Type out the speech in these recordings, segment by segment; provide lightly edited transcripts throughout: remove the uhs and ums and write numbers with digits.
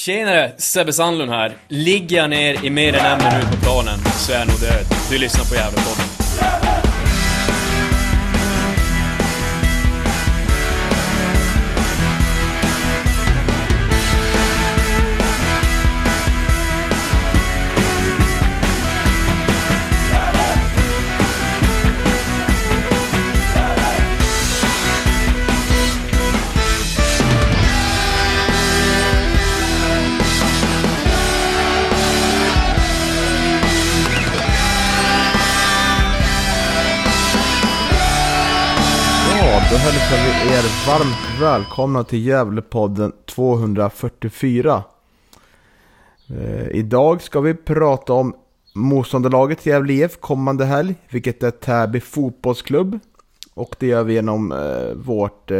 Tjenare, Sebbe Sandlund här. Ligger jag ner i mer än en minut på planen så är jag nog död. Du lyssnar på Gävlepodden. Då hälsar vi er varmt välkomna till Gävlepodden 244. Idag ska vi prata om motståndarlaget Gävle F kommande helg, vilket är Täby fotbollsklubb. Och det gör vi genom vårt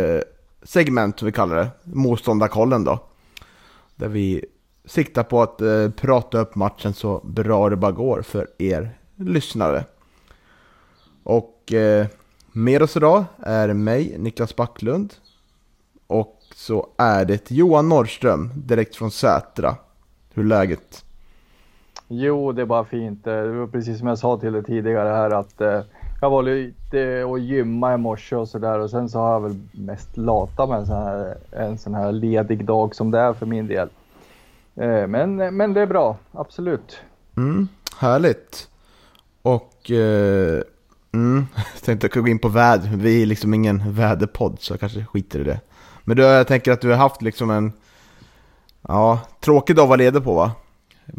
segment som vi kallar det, motståndarkollen då. Där vi siktar på att prata upp matchen så bra det bara går för er lyssnare. Och... med oss idag är mig, Niklas Backlund, och så är det Johan Norrström direkt från Sätra. Hur är läget? Jo, det är bara fint. Det var precis som jag sa till dig tidigare här att jag var ute och gymma i morse och sådär, och sen så har jag väl mest lata med en sån här ledig dag som det är för min del. Men det är bra, absolut. Härligt. Och... tänkte gå in på väder. Vi är liksom ingen väderpodd, så jag kanske skiter i det. Men då, jag tänker att du har haft liksom en tråkig dag att vara ledig på, va?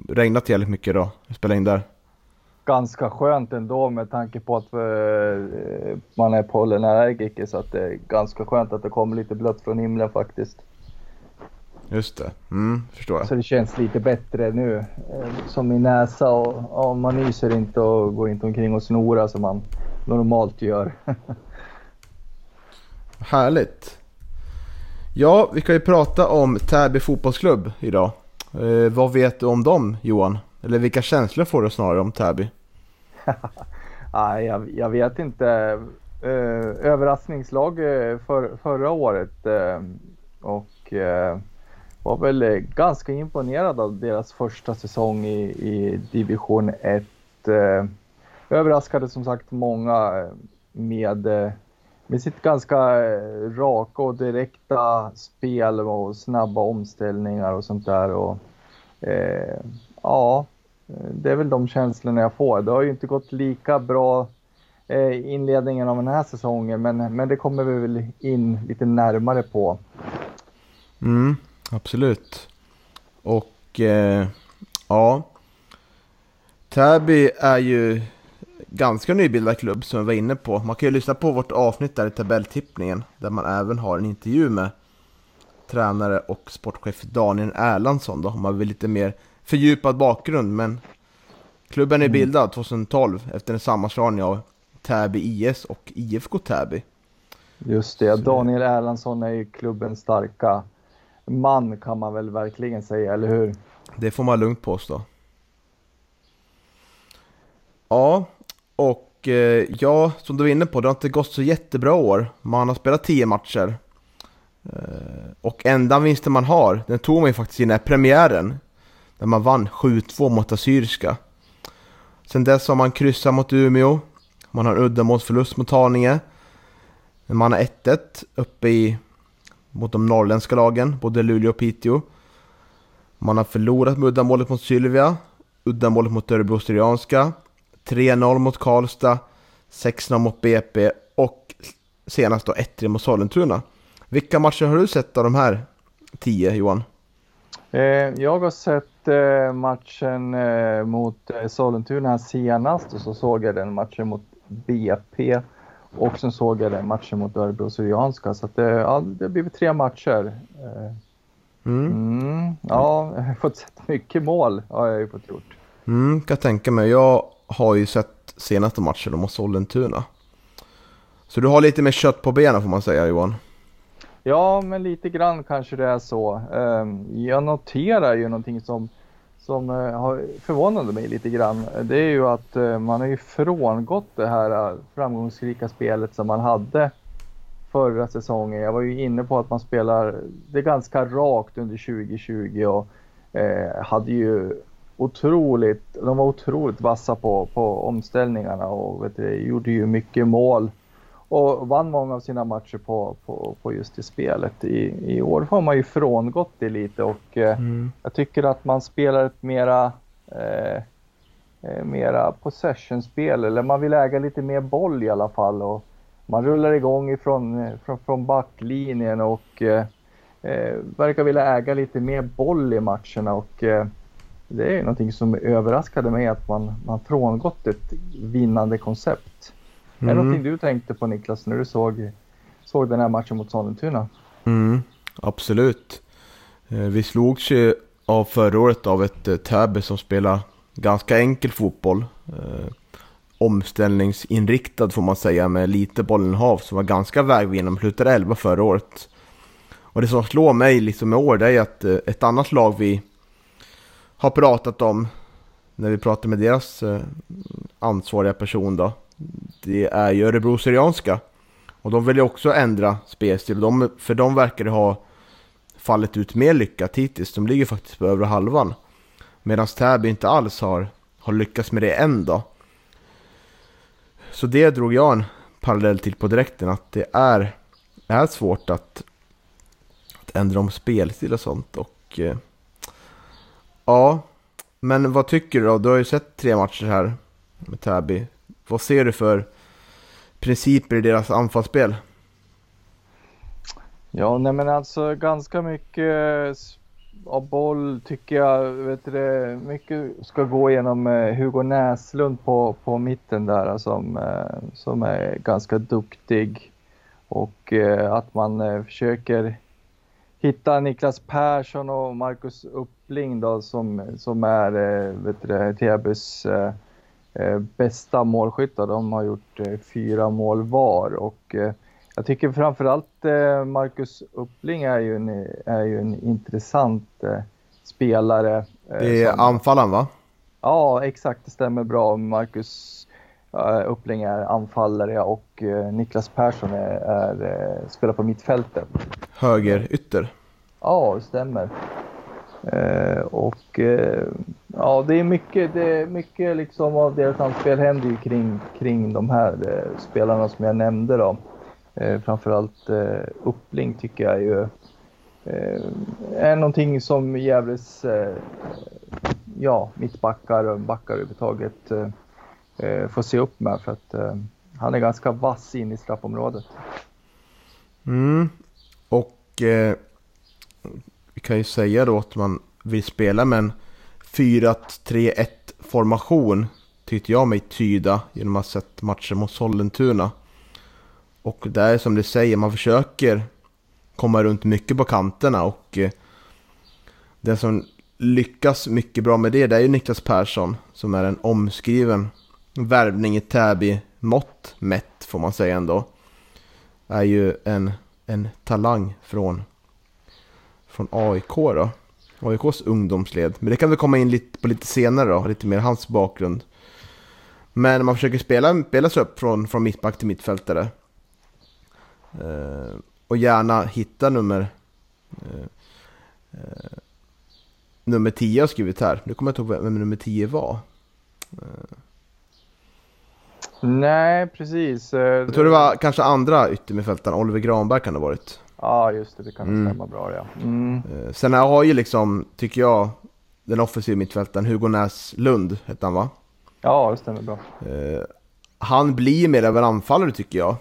Regnat jävligt mycket då. Hur spelar in där? Ganska skönt ändå med tanke på att man är pollenallergiker, så att det är ganska skönt att det kommer lite blött från himlen faktiskt. Just det, förstår jag. Så det känns lite bättre nu, som i näsa och man nyser inte och går inte omkring och snorar som man normalt gör. Härligt. Ja, vi kan ju prata om Täby fotbollsklubb idag. Vad vet du om dem, Johan? Eller vilka känslor får du snarare om Täby? Jag vet inte. Överraskningslag förra året och... var väl ganska imponerad av deras första säsong i division 1. Överraskade som sagt många med sitt ganska raka och direkta spel och snabba omställningar och sånt där. Och, det är väl de känslorna jag får. Det har ju inte gått lika bra inledningen av den här säsongen, men det kommer vi väl in lite närmare på. Absolut. Och Täby är ju ganska nybildad klubb som vi var inne på. Man kan ju lyssna på vårt avsnitt där i tabelltippningen, där man även har en intervju med tränare och sportchef Daniel Erlandsson då, om man vill lite mer fördjupad bakgrund. Men klubben är bildad 2012 efter en sammanslagning av Täby IS och IFK Täby. Just det, så... Daniel Erlandsson är ju klubbens starka man, kan man väl verkligen säga, eller hur? Det får man lugnt påstå. Ja, och som du var inne på, det har inte gått så jättebra år. Man har spelat 10 matcher. Och enda vinsten man har, den tog man ju faktiskt i den här premiären, där man vann 7-2 mot Assyriska. Sen dess har man kryssat mot Umeå. Man har uddamålsförlust mot Haninge. Man har 1-1 uppe i... mot de norrländska lagen, både Luleå och Piteå. Man har förlorat med uddamålet mot Sylvia, uddamålet mot Örebro Syrianska, 3-0 mot Karlstad, 6-0 mot BP och senast då 1-3 mot Sollentuna. Vilka matcher har du sett av de här 10, Johan? Jag har sett matchen mot Sollentuna senast, och så såg jag den matchen mot BP. Och sen såg jag den matchen mot Örebro Syrianska. Så att det har blivit 3 matcher. Ja, jag har fått sett mycket mål. Ja, jag har ju fått gjort. Kan jag tänka mig. Jag har ju sett senaste matchen mot Sollentuna. Så du har lite mer kött på benen, får man säga, Johan. Ja, men lite grann kanske det är så. Jag noterar ju någonting som har förvånat mig lite grann. Det är ju att man har ju frångått det här framgångsrika spelet som man hade förra säsongen. Jag var ju inne på att man spelar det ganska rakt under 2020, och hade ju otroligt, de var otroligt vassa på omställningarna och vet du, gjorde ju mycket mål och vann många av sina matcher på just det spelet. I år har man ju frångått det lite och jag tycker att man spelar ett mera possession-spel, eller man vill äga lite mer boll i alla fall, och man rullar igång från backlinjen och verkar vilja äga lite mer boll i matcherna, och det är någonting som överraskade mig, att man frångått ett vinnande koncept. Är det någonting du tänkte på, Niklas, när du såg den här matchen mot Sollentuna? Absolut. Vi slogs ju av förra året av ett Täby som spelar ganska enkel fotboll, omställningsinriktad får man säga, med lite bollenhav, som var ganska vägvinnande, slutade 11 förra året. Och det som slår mig liksom i år, det är att ett annat lag vi har pratat om när vi pratar med deras ansvariga person då, det är ju Örebro Syrianska, och de vill ju också ändra spelstil, för de verkar ha fallit ut mer lyckat hittills, de ligger faktiskt på över halvan, medan Täby inte alls har lyckats med det än då. Så det drog jag en parallell till på direkten, att det är svårt att ändra om spelstil och sånt. Och ja, men vad tycker du då? Du har ju sett 3 matcher här med Täby. Vad ser du för principer i deras anfallsspel? Ja, nej men alltså ganska mycket av boll tycker jag, vet du, mycket ska gå genom Hugo Näslund på mitten där, som är ganska duktig, och att man försöker hitta Niklas Persson och Marcus Uppling då, som är Täbys bästa målskyttar. De har gjort 4 mål var, och jag tycker framförallt Marcus Uppling är ju en intressant spelare. Det är anfallaren, va? Ja, exakt, det stämmer bra. Marcus Uppling är anfallare och Niklas Persson spelar på mittfältet. Höger ytter. Ja, det stämmer. Och ja, det är mycket liksom av deras anspel händer ju kring de här spelarna som jag nämnde då. Framförallt Uppling tycker jag ju är någonting som Gävles mittbackar överhuvudtaget får se upp med, för att han är ganska vass in i straffområdet. Och vi kan ju säga då att man vill spela med en 4-3-1 formation, tyckte jag mig tyda genom att ha sett matchen mot Sollentuna. Och där, som du säger, man försöker komma runt mycket på kanterna, och det som lyckas mycket bra med det är ju Niklas Persson, som är en omskriven värvning i Täby-mått mätt får man säga ändå. Är ju en talang från AIK då, AIKs ungdomsled. Men det kan vi komma in lite senare då, lite mer hans bakgrund. Men man försöker spela sig upp från mittback till mittfältare. Och gärna hitta nummer 10 jag har skrivit här. Nu kommer jag inte ihåg vem nummer 10 var. Nej, precis. Jag tror det var kanske andra yttermittfältaren, Oliver Granberg kan det ha varit. Ja, just det, det kan stämma bra, ja. Sen har ju liksom, tycker jag, den offensiva mittfältaren Hugo Näslund hette han, va? Ja, det stämmer bra. Han blir mer av en anfallare tycker jag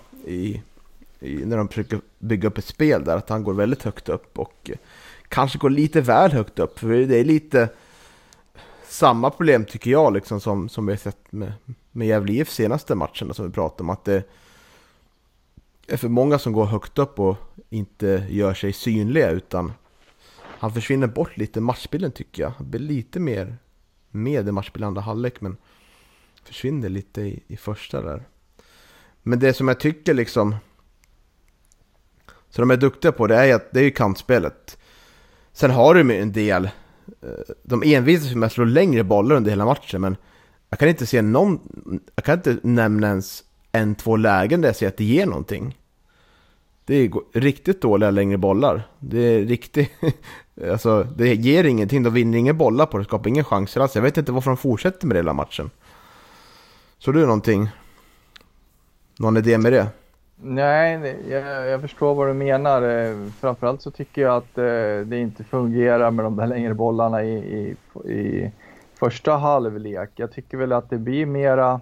när de försöker bygga upp ett spel där, att han går väldigt högt upp och kanske går lite väl högt upp, för det är lite samma problem tycker jag liksom som vi har sett med Jävle F senaste matchen som vi pratade om, att det är för många som går högt upp och inte gör sig synliga, utan han försvinner bort lite matchbilden tycker jag. Han blir lite mer med i matchbilden andra halvlek, men försvinner lite i första där. Men det som jag tycker liksom så de är duktiga på, det är ju kantspelet. Sen har de ju en del, de envisar sig med att slå längre bollar under hela matchen, men jag kan inte nämna ens 1-2 lägen där jag ser att det ger någonting. det är riktigt dåliga längre bollar. Det är riktigt... Alltså, det ger ingenting. De vinner ingen bollar på det. Skapar ingen chanser alls. Jag vet inte varför de fortsätter med hela matchen. Så du någonting? Någon idé med det? Nej, jag förstår vad du menar. Framförallt så tycker jag att det inte fungerar med de där längre bollarna i första halvlek. Jag tycker väl att det blir mera...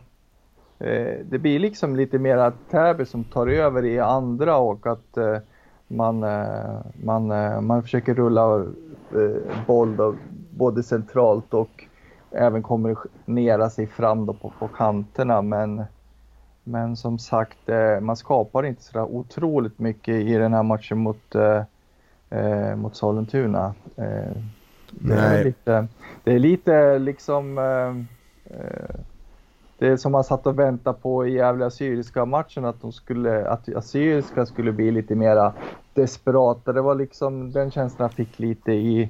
Det blir liksom lite mer att Täby som tar över i andra och att man försöker rulla boll både centralt och även kommer nera sig fram då på kanterna, men som sagt man skapar inte så otroligt mycket i den här matchen mot Sollentuna. Det är lite liksom det är som man satt och väntade på i Jävle Assyriska matchen, att Assyriska skulle bli lite mera desperata. Det var liksom den känslan jag fick lite i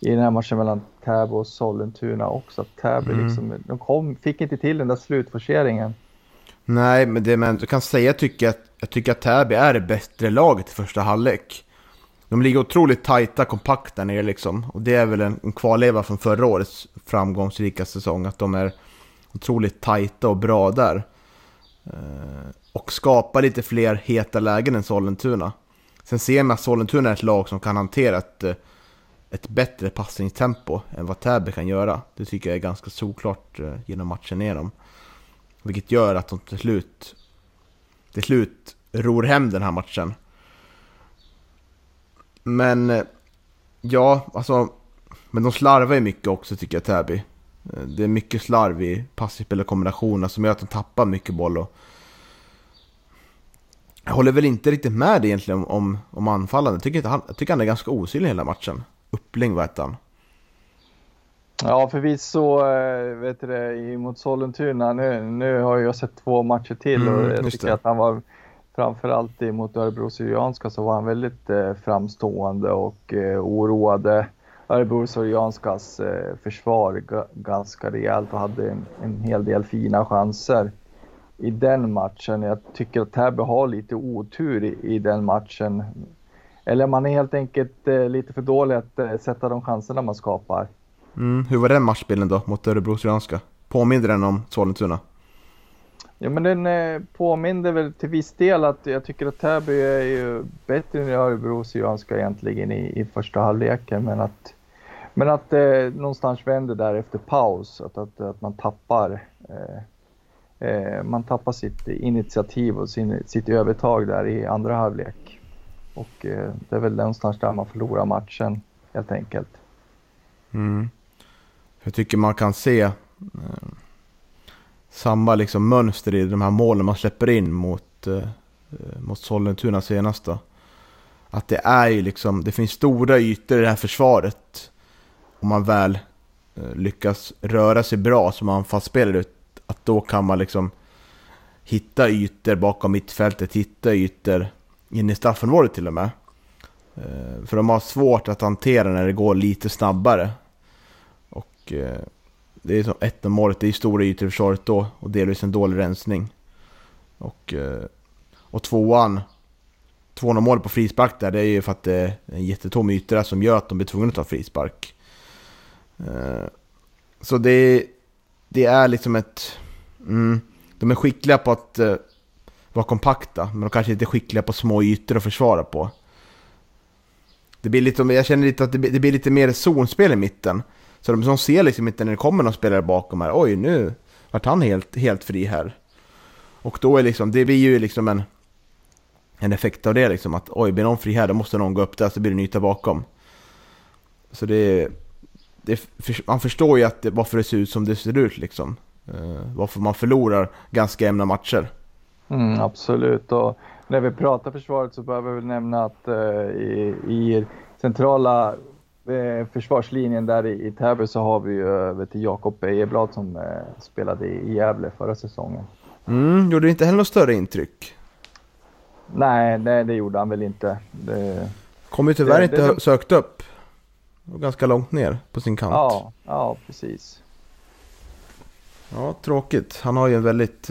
den här matchen mellan Täby och Sollentuna också. Att Täby liksom, fick inte till den där slutforceringen. Nej, men du kan säga jag tycker att Täby är det bättre laget i första halvlek. De ligger otroligt tajta, kompakta ner liksom. Och det är väl en kvarleva från förra årets framgångsrika säsong, att de är otroligt tajta och bra där. Och skapa lite fler heta lägen än Sollentuna. Sen ser man att Sollentuna är ett lag som kan hantera ett bättre passningstempo än vad Täby kan göra. Det tycker jag är ganska såklart genom matchen igenom. Vilket gör att de till slut ror hem den här matchen. Men ja, alltså, men de slarvar ju mycket också tycker jag, Täby. Det är mycket slarv i passningsspel och kombinationer som gör att de tappar mycket boll. Och jag håller väl inte riktigt med det egentligen om anfallande. Jag tycker han är ganska osynlig hela matchen. Uppling, vet han. Ja, förvisso vet du det, mot Sollentuna. Nu har jag sett två matcher till och jag tycker att han var, framförallt mot Örebro Syrianska, så var han väldigt framstående och oroade Örebro Syrianskas försvar ganska rejält och hade en hel del fina chanser i den matchen. Jag tycker att Täby har lite otur i den matchen. Eller man är helt enkelt lite för dålig att sätta de chanserna man skapar. Hur var den matchbilden då mot Örebro Syrianska? Påminner den om Sollentuna? Ja, men den påminner väl till viss del att jag tycker att Täby är ju bättre än Örebro Syrianska egentligen i första halvleken. Men att någonstans vänder där efter paus. Att man tappar sitt initiativ och sitt övertag där i andra halvlek. Och det är väl någonstans där man förlorar matchen helt enkelt. Jag tycker man kan se... samma liksom mönster i de här målen man släpper in mot Sollentuna senast då. Att det är ju liksom, det finns stora ytor i det här försvaret. Om man väl lyckas röra sig bra som anfallsspelare ut, att då kan man liksom hitta ytor bakom mittfältet, hitta ytor in i straffområdet till och med. För de har svårt att hantera när det går lite snabbare. Och det är som ett målet, det är stora ytor i försvaret då, och delvis en dålig rensning. Och tvåan mål på frispark där, det är ju för att det är en jättetom ytor som gör att de blir tvungna att ta frispark. Så det är liksom ett... de är skickliga på att vara kompakta, men de kanske inte är skickliga på små ytor att försvara på. Det blir lite, jag känner lite att det blir lite mer zonspel i mitten. Så de som ser liksom inte när det kommer någon spelare bakom här, oj nu vart han helt fri här. Och då är liksom, det blir ju liksom en effekt av det liksom, att oj blir någon fri här, då måste någon gå upp där, så blir det en yta bakom. Så man förstår ju att varför det ser ut som det ser ut liksom. Varför man förlorar ganska jämna matcher. Absolut, och när vi pratar försvaret så behöver vi nämna att i centrala försvarslinjen där i Täby så har vi ju Jakob Ejeblad som spelade i Gävle förra säsongen. Gjorde det inte heller något större intryck? Nej, det gjorde han väl inte. Kom ju tyvärr inte sökt upp. Och ganska långt ner på sin kant. Ja, precis. Ja, tråkigt. Han har ju en väldigt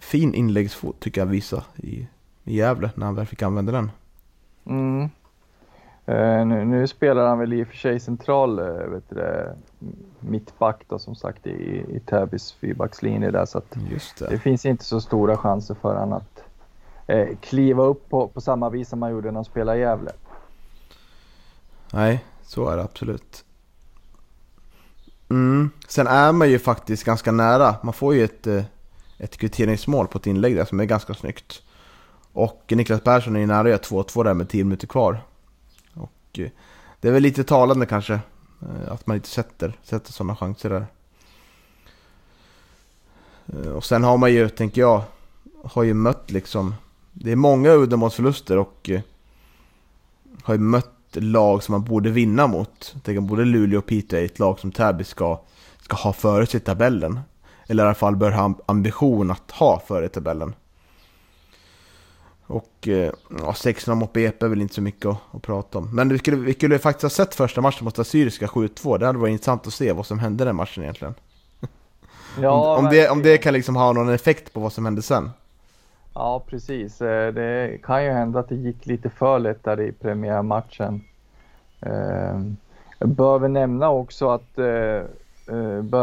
fin inläggsfot tycker jag visa i Gävle när han väl fick använda den. Mm. Nu spelar han väl i och för sig central mittback då, som sagt i Täbys fyrbackslinje där, så att det finns inte så stora chanser för han att kliva upp på samma vis som han gjorde när han spelade i Jävle. Nej, så är det absolut. Mm. Sen är man ju faktiskt ganska nära. Man får ju ett kvitteringsmål på ett inlägg där som är ganska snyggt. Och Niklas Persson är ju nära 2-2 där med 10 minuter kvar. Och det är väl lite talande kanske att man inte sätter sådana chanser där. Och sen har man ju, tänker jag, har ju mött liksom, det är många uddamålsförluster och har ju mött lag som man borde vinna mot. Jag tänker både Luleå och Piteå är ett lag som Täby ska ha före sig i tabellen. Eller i alla fall bör ha ambition att ha före i tabellen. Och ja, 6-0 mot BP är väl inte så mycket att prata om. Men vi skulle faktiskt ha sett första matchen mot Assyriska 7-2. Det hade varit intressant att se vad som hände den matchen egentligen. Ja, om det kan liksom ha någon effekt på vad som hände sen. Ja, precis. Det kan ju hända att det gick lite för lätt där i premiärmatchen. Bör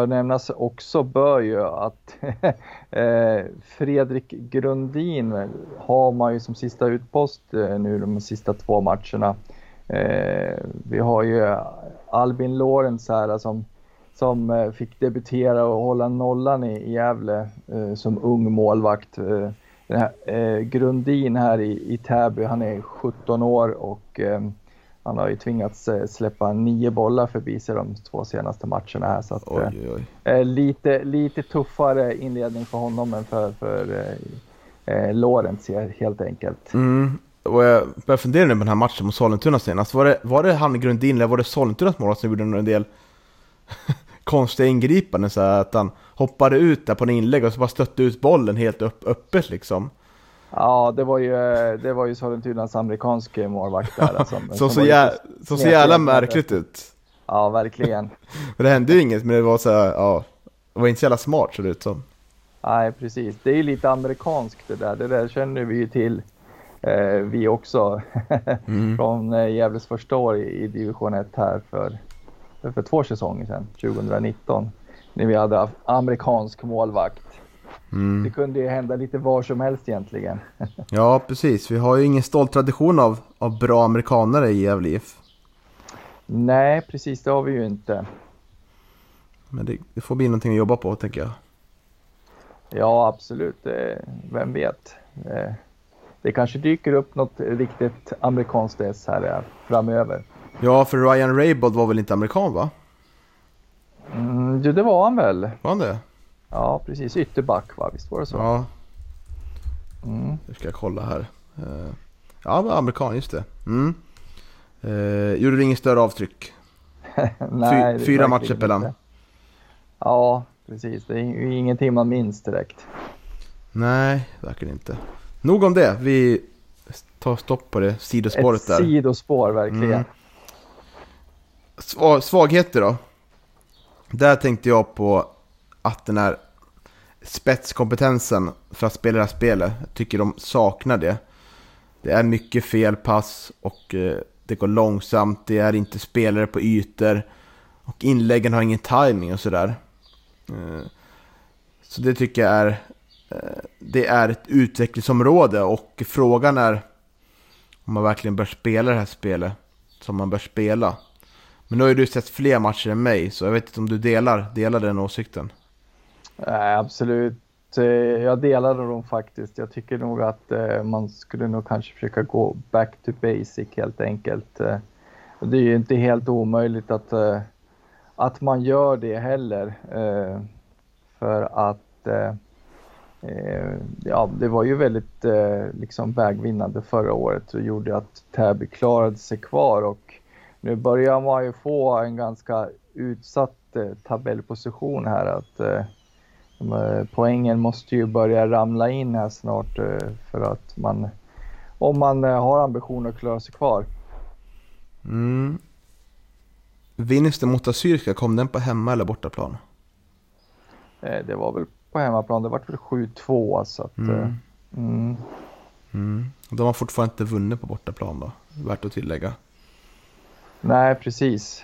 nämnas också att Fredrik Grundin har man ju som sista utpost nu de sista 2 matcherna. Vi har ju Albin Lorentz här som fick debutera och hålla nollan i Gävle som ung målvakt. Grundin här i Täby, han är 17 år och han har ju tvingats släppa 9 bollar förbi sig de 2 senaste matcherna här, så att, lite tuffare inledning för honom än för Lorentz helt enkelt. Mm. Och jag började fundera nu på den här matchen mot Sollentuna senast. Var det han Grundin eller var det Sollentunas mål som gjorde en del konstiga ingripanden, så att han hoppade ut där på en inlägg och så bara stötte ut bollen helt öppet liksom. Ja, det var ju Sollentunas amerikanske målvakt där alltså, så jävla märkligt ut. Ja, verkligen. Det hände ju inget, men det var så här, ja, det var inte så jävla smart så det ut som. Nej, precis. Det är ju lite amerikanskt det där. Det där känner vi ju till. Vi också från Gävles första år i division 1 här för 2 säsonger sedan, 2019, när vi hade amerikansk målvakt. Mm. Det kunde ju hända lite var som helst egentligen. Ja, precis. Vi har ju ingen stolt tradition av bra amerikanare i Gävle IF. Nej, precis. Det har vi ju inte. Men det får bli någonting att jobba på, tänker jag. Ja, absolut. Vem vet. Det kanske dyker upp något riktigt amerikanskt dess här framöver. Ja, för Ryan Raybould var väl inte amerikan, va? Jo, det var han väl. Var han det? Ja, precis. Ytterback, va? Visst var det så? Ja. Mm. Nu ska jag kolla här. Ja, amerikan, just det. Mm. Gjorde det ingen större avtryck? Nej, 4 matcher pellan. Ja, precis. Det är ingenting man minns direkt. Nej, verkligen inte. Nog om det. Vi tar stopp på det sidospåret. Ett där. Ett sidospår, verkligen. Mm. Svagheter då. Där tänkte jag på att den här spetskompetensen för att spela det här spelet, jag tycker de saknar det. Det är mycket felpass och det går långsamt. Det är inte spelare på ytor och inläggen har ingen timing och sådär. Så det tycker jag är, det är ett utvecklingsområde, och frågan är om man verkligen bör spela det här spelet som man bör spela. Men nu har ju du sett fler matcher än mig, så jag vet inte om du delar den åsikten. Nej, absolut. Jag delar dem faktiskt. Jag tycker nog att man skulle nog kanske försöka gå back to basic helt enkelt. Det är ju inte helt omöjligt att man gör det heller. För att ja, det var ju väldigt liksom vägvinnande förra året och gjorde att Täby klarade sig kvar, och nu börjar man ju få en ganska utsatt tabellposition här. Att poängen måste ju börja ramla in här snart för att man, om man har ambition att klara sig kvar. Mm. Vinsten mot Assyriska, kom den på hemma- eller bortaplan? Det var väl på hemmaplan. Det var väl 7-2. Så att, mm. Mm. De har fortfarande inte vunnit på bortaplan då? värt att tillägga. Nej, precis.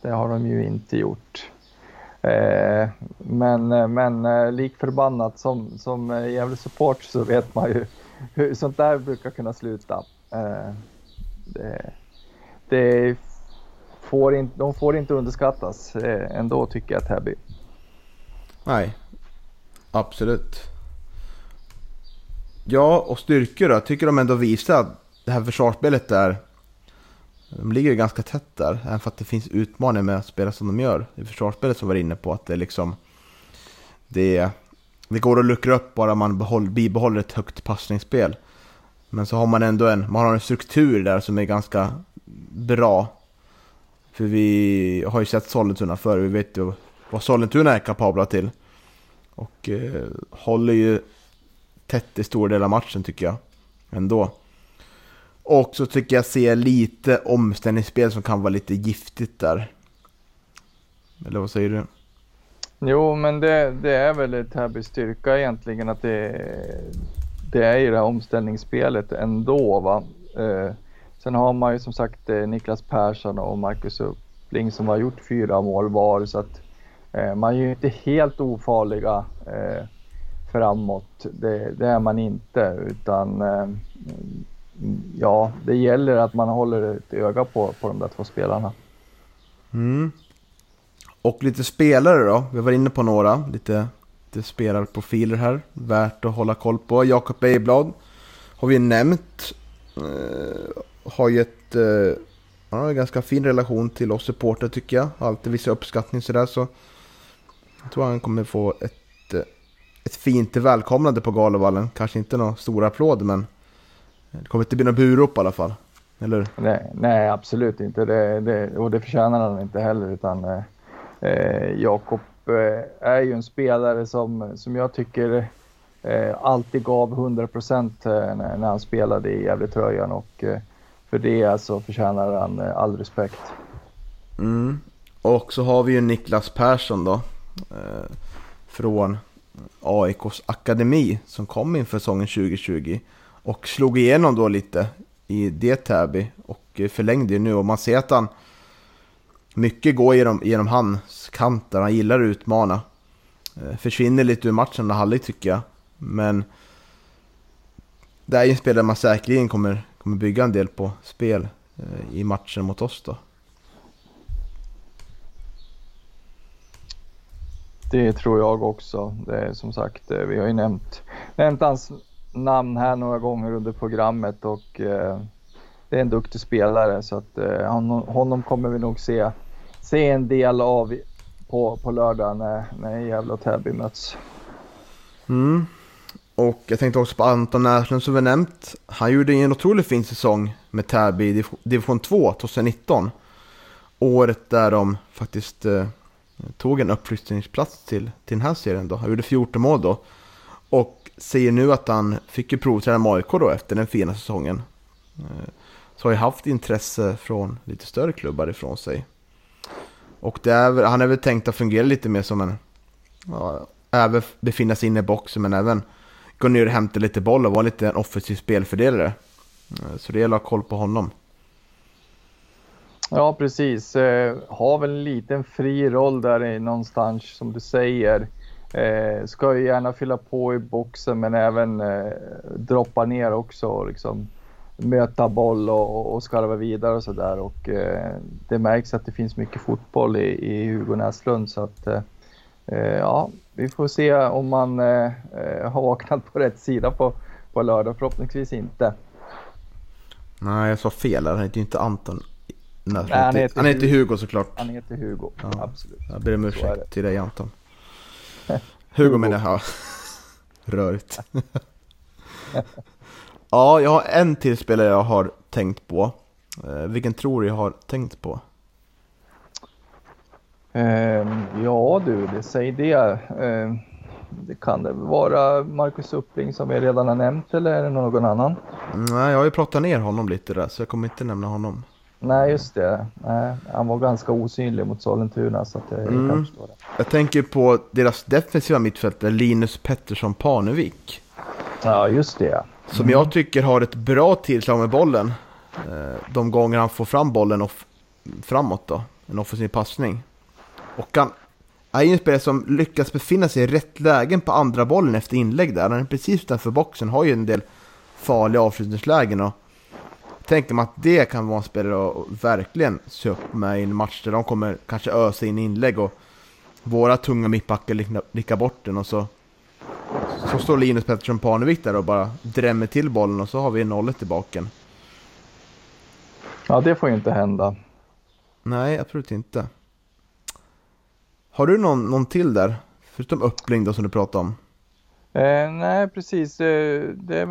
Det har de ju inte gjort. Men likförbannat som jävla support så vet man ju hur sånt där brukar kunna sluta. De får inte underskattas ändå, tycker jag, Täby. Nej, absolut. Ja, och styrkor då. Tycker de ändå visar det här försvarsspelet där. De ligger ju ganska tätt där, även för att det finns utmaningar med att spela som de gör i försvarsspelet, som var inne på att det liksom det går att luckra upp bara man bibehåller ett högt passningsspel. Men så har man ändå en struktur där som är ganska bra. För vi har ju sett Sollentuna förr, vi vet ju vad Sollentuna är kapabla till. Och håller ju tätt i stor del av matchen, tycker jag ändå. Och så tycker jag ser lite omställningsspel som kan vara lite giftigt där. Eller vad säger du? Jo, men det är väl ett Täbys styrka egentligen, att det är ju det här omställningsspelet ändå, va? Sen har man ju som sagt Niklas Persson och Marcus Uppling som har gjort 4 mål var, så att man är ju inte helt ofarliga framåt. Det är man inte, utan ja, det gäller att man håller ett öga på de där 2 spelarna. Mm. Och lite spelare då. Vi var inne på några. Lite spelarprofiler här. Värt att hålla koll på. Jakob Ejeblad har vi nämnt. Har gett en ganska fin relation till oss supporter, tycker jag. Alltid vissa uppskattning sådär. Så jag tror han kommer få ett fint välkomnande på Galevallen. Kanske inte några stora applåder, men det kommer inte bli några burop i alla fall, eller? Nej, absolut inte. Och det förtjänar han inte heller, utan Jakob är ju en spelare som jag tycker alltid gav 100% när han spelade i Gävletröjan, och för det alltså förtjänar han all respekt. Mm. Och så har vi ju Niklas Persson då, från AIKs akademi, som kom inför säsongen 2020. Och slog igenom då lite i det Täby och förlängde ju nu. Och man ser att han mycket går genom hans kanter. Han gillar att utmana. Försvinner lite ur matchen när hallig, tycker jag. Men det är ju en spelare man säkerligen kommer bygga en del på spel i matchen mot oss då. Det tror jag också. Det är, som sagt, vi har ju nämnt hans namn här några gånger under programmet, och det är en duktig spelare, så att honom kommer vi nog se en del av på lördag när Jävla och Täby möts. Mm. Och jag tänkte också på Anton Erlandsson som vi nämnt. Han gjorde en otroligt fin säsong med Täby i division 2 2019. Året där de faktiskt tog en uppflyttningsplats till den här serien då. Han gjorde 14 mål då. Och säger nu att han fick ju provträna med AIK då efter den fina säsongen. Så har ju haft intresse från lite större klubbar ifrån sig. Och han är väl tänkt att fungera lite mer som även befinna sig inne i boxen, men även gå ner och hämta lite boll och vara lite en offensiv spelfördelare. Så det gäller att ha koll på honom. Ja, precis. Har väl en liten fri roll där någonstans, som du säger. Ska ju gärna fylla på i boxen, men även droppa ner också och liksom möta boll och skarva vidare och sådär, och det märks att det finns mycket fotboll i Hugo Näslund, så att ja, vi får se om man har vaknat på rätt sida på lördag, förhoppningsvis inte. Nej, jag sa fel, han heter ju inte Anton. Nej, han heter Hugo såklart. Han heter Hugo, ja, absolut. Jag ber om ursäkt till dig, Anton. Hugo menar jag. Rörigt. Ja, jag har en till spelare jag har tänkt på. Vilken tror du jag har tänkt på? Ja du, det säger det. Det kan det vara Marcus Uppling som vi redan har nämnt, eller är det någon annan? Nej, jag har ju pratat ner honom lite där, så jag kommer inte nämna honom. Nej, just det. Nej, han var ganska osynlig mot Sollentuna, så att jag kan förstå det. Jag tänker på deras defensiva mittfältare Linus Pettersson Panuvik. Ja, just det. Som jag tycker har ett bra tillslag med bollen. de gånger han får fram bollen framåt då, en offensiv passning. Och han är ju en spelare som lyckas befinna sig i rätt lägen på andra bollen efter inlägg där. Han är precis utanför boxen, har ju en del farliga avslutningslägen, och tänker man att det kan vara en spelare att verkligen se upp med i en match där de kommer kanske ösa in inlägg och våra tunga mittbackar nickar bort den, och så står Linus Pettersson Panuvik där och bara drämmer till bollen, och så har vi 0-1 i baken. Ja, det får ju inte hända. Nej, absolut inte. Har du någon till där? Förutom Uppling då som du pratade om. Nej, precis. Det är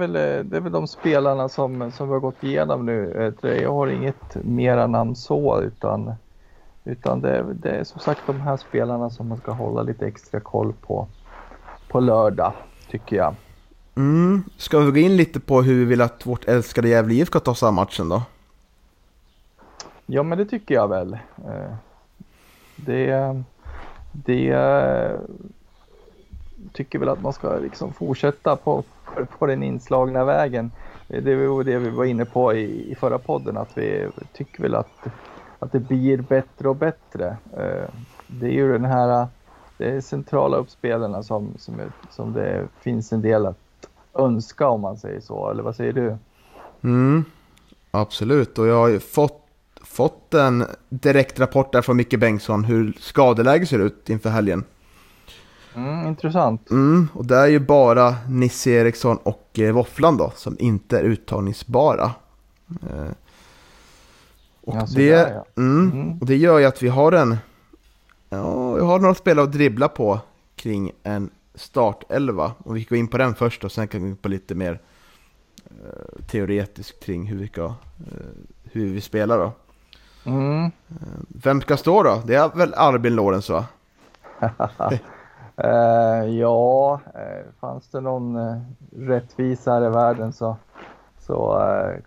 väl de spelarna som vi har gått igenom nu. Jag har inget mera namn så, utan det är som sagt de här spelarna som man ska hålla lite extra koll på lördag, tycker jag. Ska vi gå in lite på hur vi vill att vårt älskade Gävle IF ska ta sig matchen då? Ja, men det tycker jag väl. Det tycker väl att man ska liksom fortsätta på den inslagna vägen. Det var det vi var inne på i förra podden, att vi tycker väl att det blir bättre och bättre. Det är ju den här centrala uppspelarna som det finns en del att önska, om man säger så. Eller vad säger du? Absolut, och jag har ju fått en direkt rapport där från Micke Bengtsson hur skadeläget ser ut inför helgen. Intressant. Och det är ju bara Nisse Eriksson och Våfflan då som inte är uttagningsbara. Och det gör ju att vi har jag har några spelare att dribbla på kring en startelva, och vi går in på den först och sen kan vi gå in på lite mer teoretiskt kring hur vi spelar då. Vem ska stå då? Det är väl Albin Lorentz, va? Fanns det någon rättvisare i världen så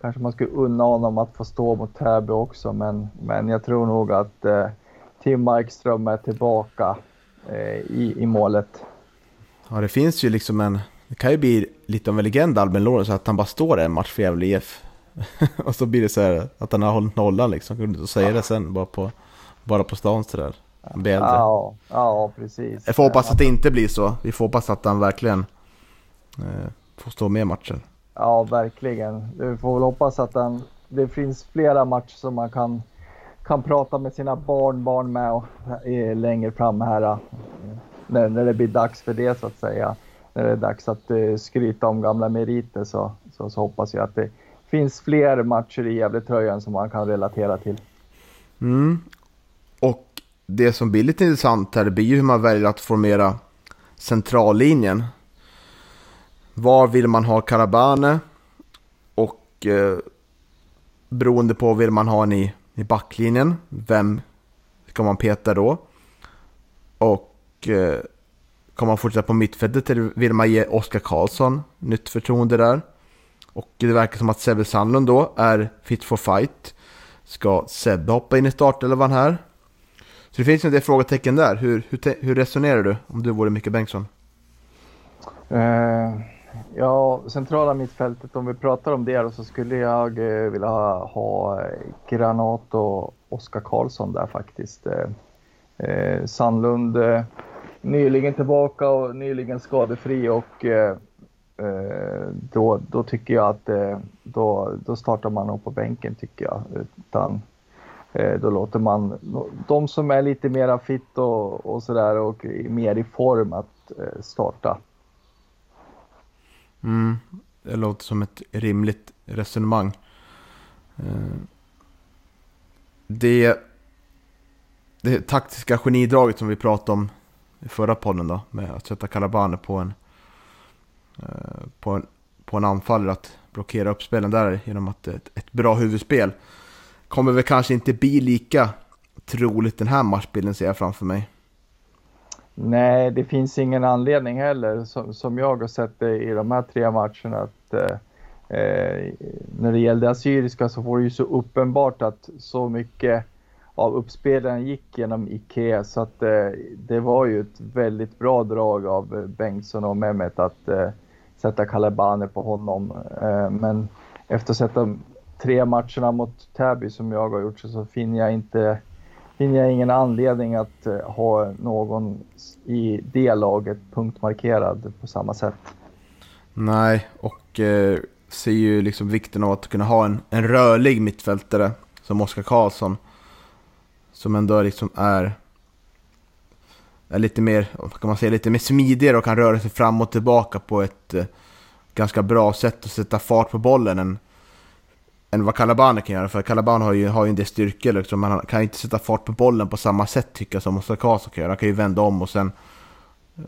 kanske man skulle unna honom att få stå mot Täby också, men jag tror nog att Tim Markström är tillbaka i målet. Ja, det finns ju liksom det kan ju bli lite av en legend, Albin Lorentz, att han bara står där en match för Gävle IF och så blir det så här att han har hållit nollan liksom, kunde inte säga det sen bara på stan så där. Ja, precis. Jag får hoppas att det inte blir så. Vi får hoppas att han verkligen får stå med i matchen. Ja, verkligen. Vi får väl hoppas att det finns flera matcher som man kan prata med sina barnbarn med och längre fram här. När det blir dags för det, så att säga. När det är dags att skryta om gamla meriter, så hoppas jag att det finns fler matcher i Gävletröjan som man kan relatera till. Och det som blir lite intressant här, det blir ju hur man väljer att formera centrallinjen. Var vill man ha Kalabane? Och beroende på vill man ha en i backlinjen, vem ska man peta då? Och kan man fortsätta på mittfältet, eller vill man ge Oscar Karlsson nytt förtroende där? Och det verkar som att Sebbe Sandlund då är fit for fight. Ska Sebbe hoppa in i startelvan här? Så det finns ju en del frågetecken där. Hur resonerar du om du vore Micke Bengtsson? Centrala mittfältet, om vi pratar om det, så skulle jag vilja ha Granat och Oscar Karlsson där faktiskt. Sandlund nyligen tillbaka och nyligen skadefri, och då tycker jag att då startar man nog på bänken, tycker jag. Utan då låter man de som är lite mera fit och sådär och mer i form att starta. Det låter som ett rimligt resonemang. Det taktiska genidraget som vi pratade om i förra podden då, med att sätta Kalabane på en anfallare, att blockera upp spelen där genom att ett bra huvudspel, kommer väl kanske inte bli lika troligt den här matchbilden, ser jag framför mig. Nej, det finns ingen anledning heller, som jag har sett det i de här tre matcherna, att när det gällde Assyriska så var det ju så uppenbart att så mycket av uppspelaren gick genom Iker, så att det var ju ett väldigt bra drag av Bengtsson och Mehmet att sätta Kalabane på honom, men efter att sätta tre matcherna mot Täby som jag har gjort så finner jag ingen anledning att ha någon i det laget punktmarkerad på samma sätt. Nej, och ser ju liksom vikten av att kunna ha en rörlig mittfältare som Oscar Karlsson, som ändå liksom är lite mer, kan man säga, lite mer smidigare och kan röra sig fram och tillbaka på ett ganska bra sätt att sätta fart på bollen än vad Kalabane kan göra. För Kalabane har ju en del styrka liksom. Man kan ju inte sätta fart på bollen på samma sätt, tycker jag, som Oscar Karlsson kan göra. Han kan ju vända om och sen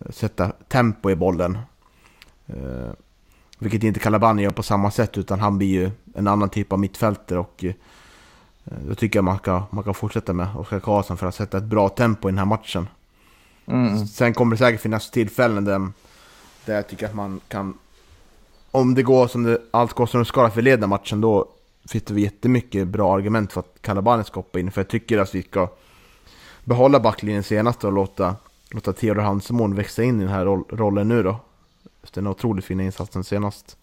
sätta tempo i bollen, vilket inte Kalabane gör på samma sätt, utan han blir ju en annan typ av mittfälter. Och då tycker jag man kan fortsätta med Oscar Karlsson för att sätta ett bra tempo i den här matchen. Sen kommer det säkert finnas tillfällen där jag tycker att man kan, om det går allt går som det ska för leda matchen, då finns det jättemycket bra argument för att Kalabane ska hoppa in. För jag tycker att vi ska behålla backlinjen senast och låta Theodor Hansemon växa in i den här rollen nu då, efter den otroligt fina insatsen senast.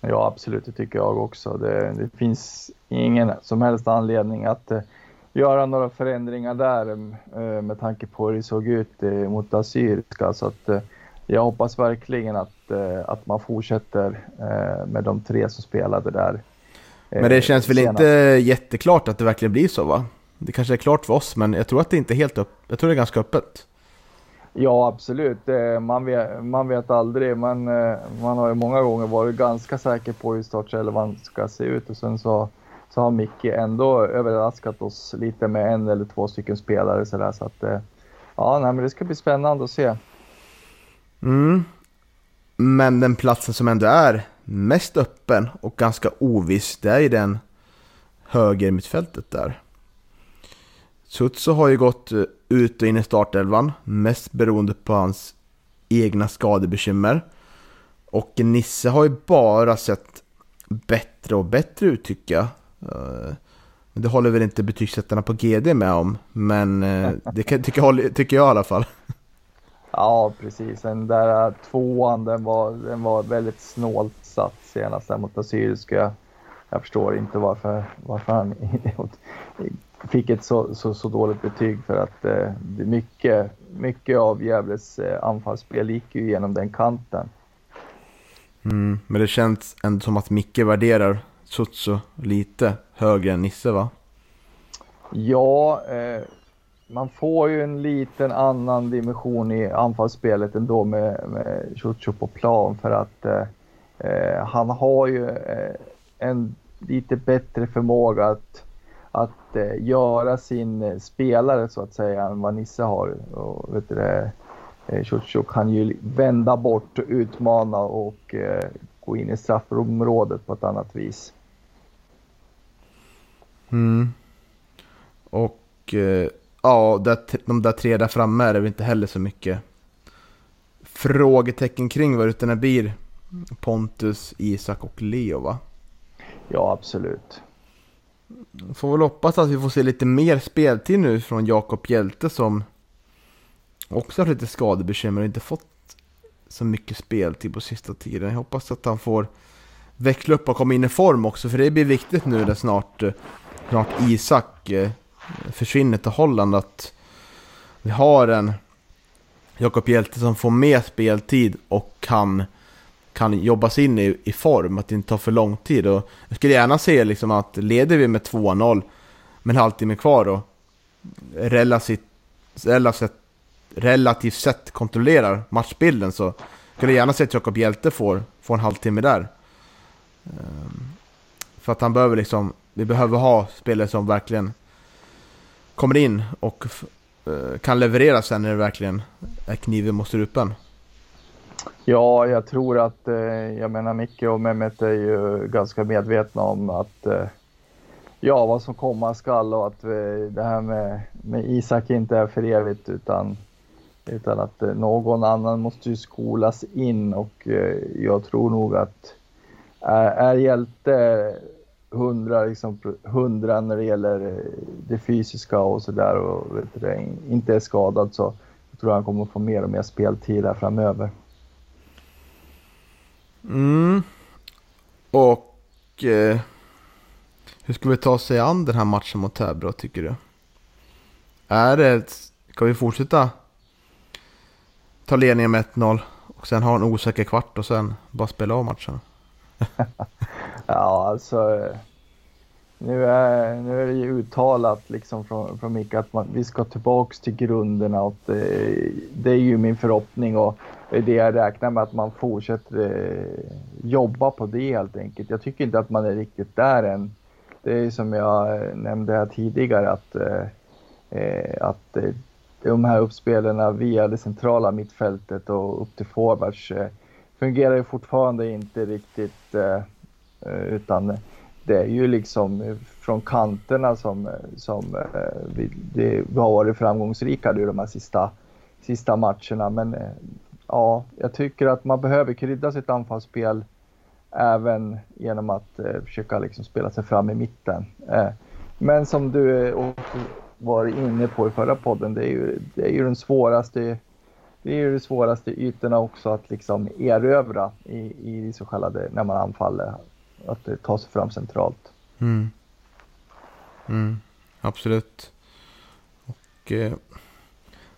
Ja, absolut, det tycker jag också. Det finns ingen som helst anledning att göra några förändringar där med tanke på hur det såg ut mot Assyriska. Så att jag hoppas verkligen att man fortsätter med de tre som spelade där. Men det känns väl inte jätteklart att det verkligen blir så, va? Det kanske är klart för oss, men jag tror att det inte är helt jag tror det är ganska öppet. Ja, absolut. Man vet aldrig, men man har ju många gånger varit ganska säker på hur startelvan ska se ut. Och sen så har Micke ändå överraskat oss lite med en eller två stycken spelare. Så att, ja, nej, men det ska bli spännande att se. Men den platsen som ändå är mest öppen och ganska oviss, det är ju den höger mittfältet där. Tuzo har ju gått ut och in i startelvan, mest beroende på hans egna skadebekymmer. Och Nisse har ju bara sett bättre och bättre ut, tycker jag. Det håller väl inte betygssättarna på GD med om, men det tycker jag i alla fall. Ja, precis. Den där tvåan, den var väldigt snålt satt senast mot Assyriska. Jag förstår inte varför han fick ett så dåligt betyg, för att mycket av Jävles anfallsspel gick ju genom den kanten. Men det känns ändå som att Micke värderar Tuzo lite högre än Nisse, va? Ja, man får ju en liten annan dimension i anfallsspelet ändå med Tuzo på plan, för att han har ju en lite bättre förmåga att göra sin spelare, så att säga, än vad Nisse har. Och vet du det, Tuzo kan ju vända bort, utmana och gå in i straffområdet på ett annat vis. Och ja, de där tre där framme är det inte heller så mycket frågetecken kring, vad utan det blir Pontus, Isak och Leo, va? Ja, absolut. Får väl hoppas att vi får se lite mer speltid nu från Jakob Hjelte, som också har lite skadebekymmer och inte fått så mycket speltid på sista tiden. Jag hoppas att han får växla upp och komma in i form också, för det blir viktigt nu när snart Isak försvinner till Holland, att vi har en Jakob Hjelte som får mer speltid och kan jobbas in i form, att det inte tar för lång tid. Och jag skulle gärna se liksom att leder vi med 2-0 men halvtimme kvar och relativt sett kontrollerar matchbilden, så skulle jag gärna se att Jakob Hjelte får en halvtimme där. För att han behöver liksom, vi behöver ha spelare som verkligen kommer in och kan leverera sen när det verkligen är kniven mot strupen. Ja, jag tror att jag menar, Micke och Mehmet är ju ganska medvetna om att ja, vad som komma skall, och att det här med Isak inte är för evigt, utan att någon annan måste ju skolas in. Och jag tror nog att är Hjelte 100 liksom, 100 när det gäller det fysiska och sådär, och vet du, det inte är skadad, så jag tror han kommer att få mer och mer speltid där framöver. Och Och hur ska vi ta sig an den här matchen mot Täby, tycker du? Är det, kan vi fortsätta ta ledningen med 1-0 och sen ha en osäker kvart och sen bara spela av matchen? Ja, alltså nu är det ju uttalat liksom från Micke att vi ska tillbaks till grunderna, och det är ju min förhoppning, och det är det jag räknar med, att man fortsätter jobba på det helt enkelt. Jag tycker inte att man är riktigt där än. Det är som jag nämnde här tidigare, att de här uppspelarna via det centrala mittfältet och upp till forwards fungerar ju fortfarande inte riktigt, utan det är ju liksom från kanterna som vi har varit framgångsrika nu de här sista matcherna. Men ja, jag tycker att man behöver krydda sitt anfallsspel även genom att försöka liksom spela sig fram i mitten. Men som du var inne på i förra podden, det är ju den svåraste, det är ju de svåraste ytorna också att liksom erövra i så kallade, när man anfaller, att ta sig fram centralt. Mm. Mm, absolut. Och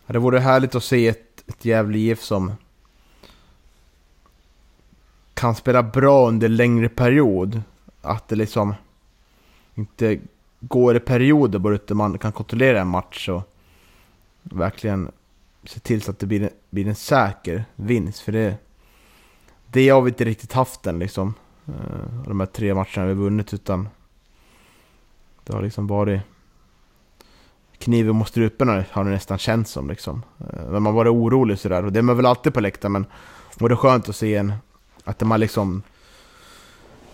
det vore härligt att se ett Gävle IF som kan spela bra under längre period, att det liksom inte går i perioder där man kan kontrollera en match och verkligen se till så att det blir en säker vinst, för det har vi inte riktigt haft än liksom, de här 3 matcherna vi vunnit, utan det har liksom varit kniven mot strupen, har det nästan känts som liksom. Men man var orolig så där, och det är man väl alltid på läktaren, men det är skönt att se att man liksom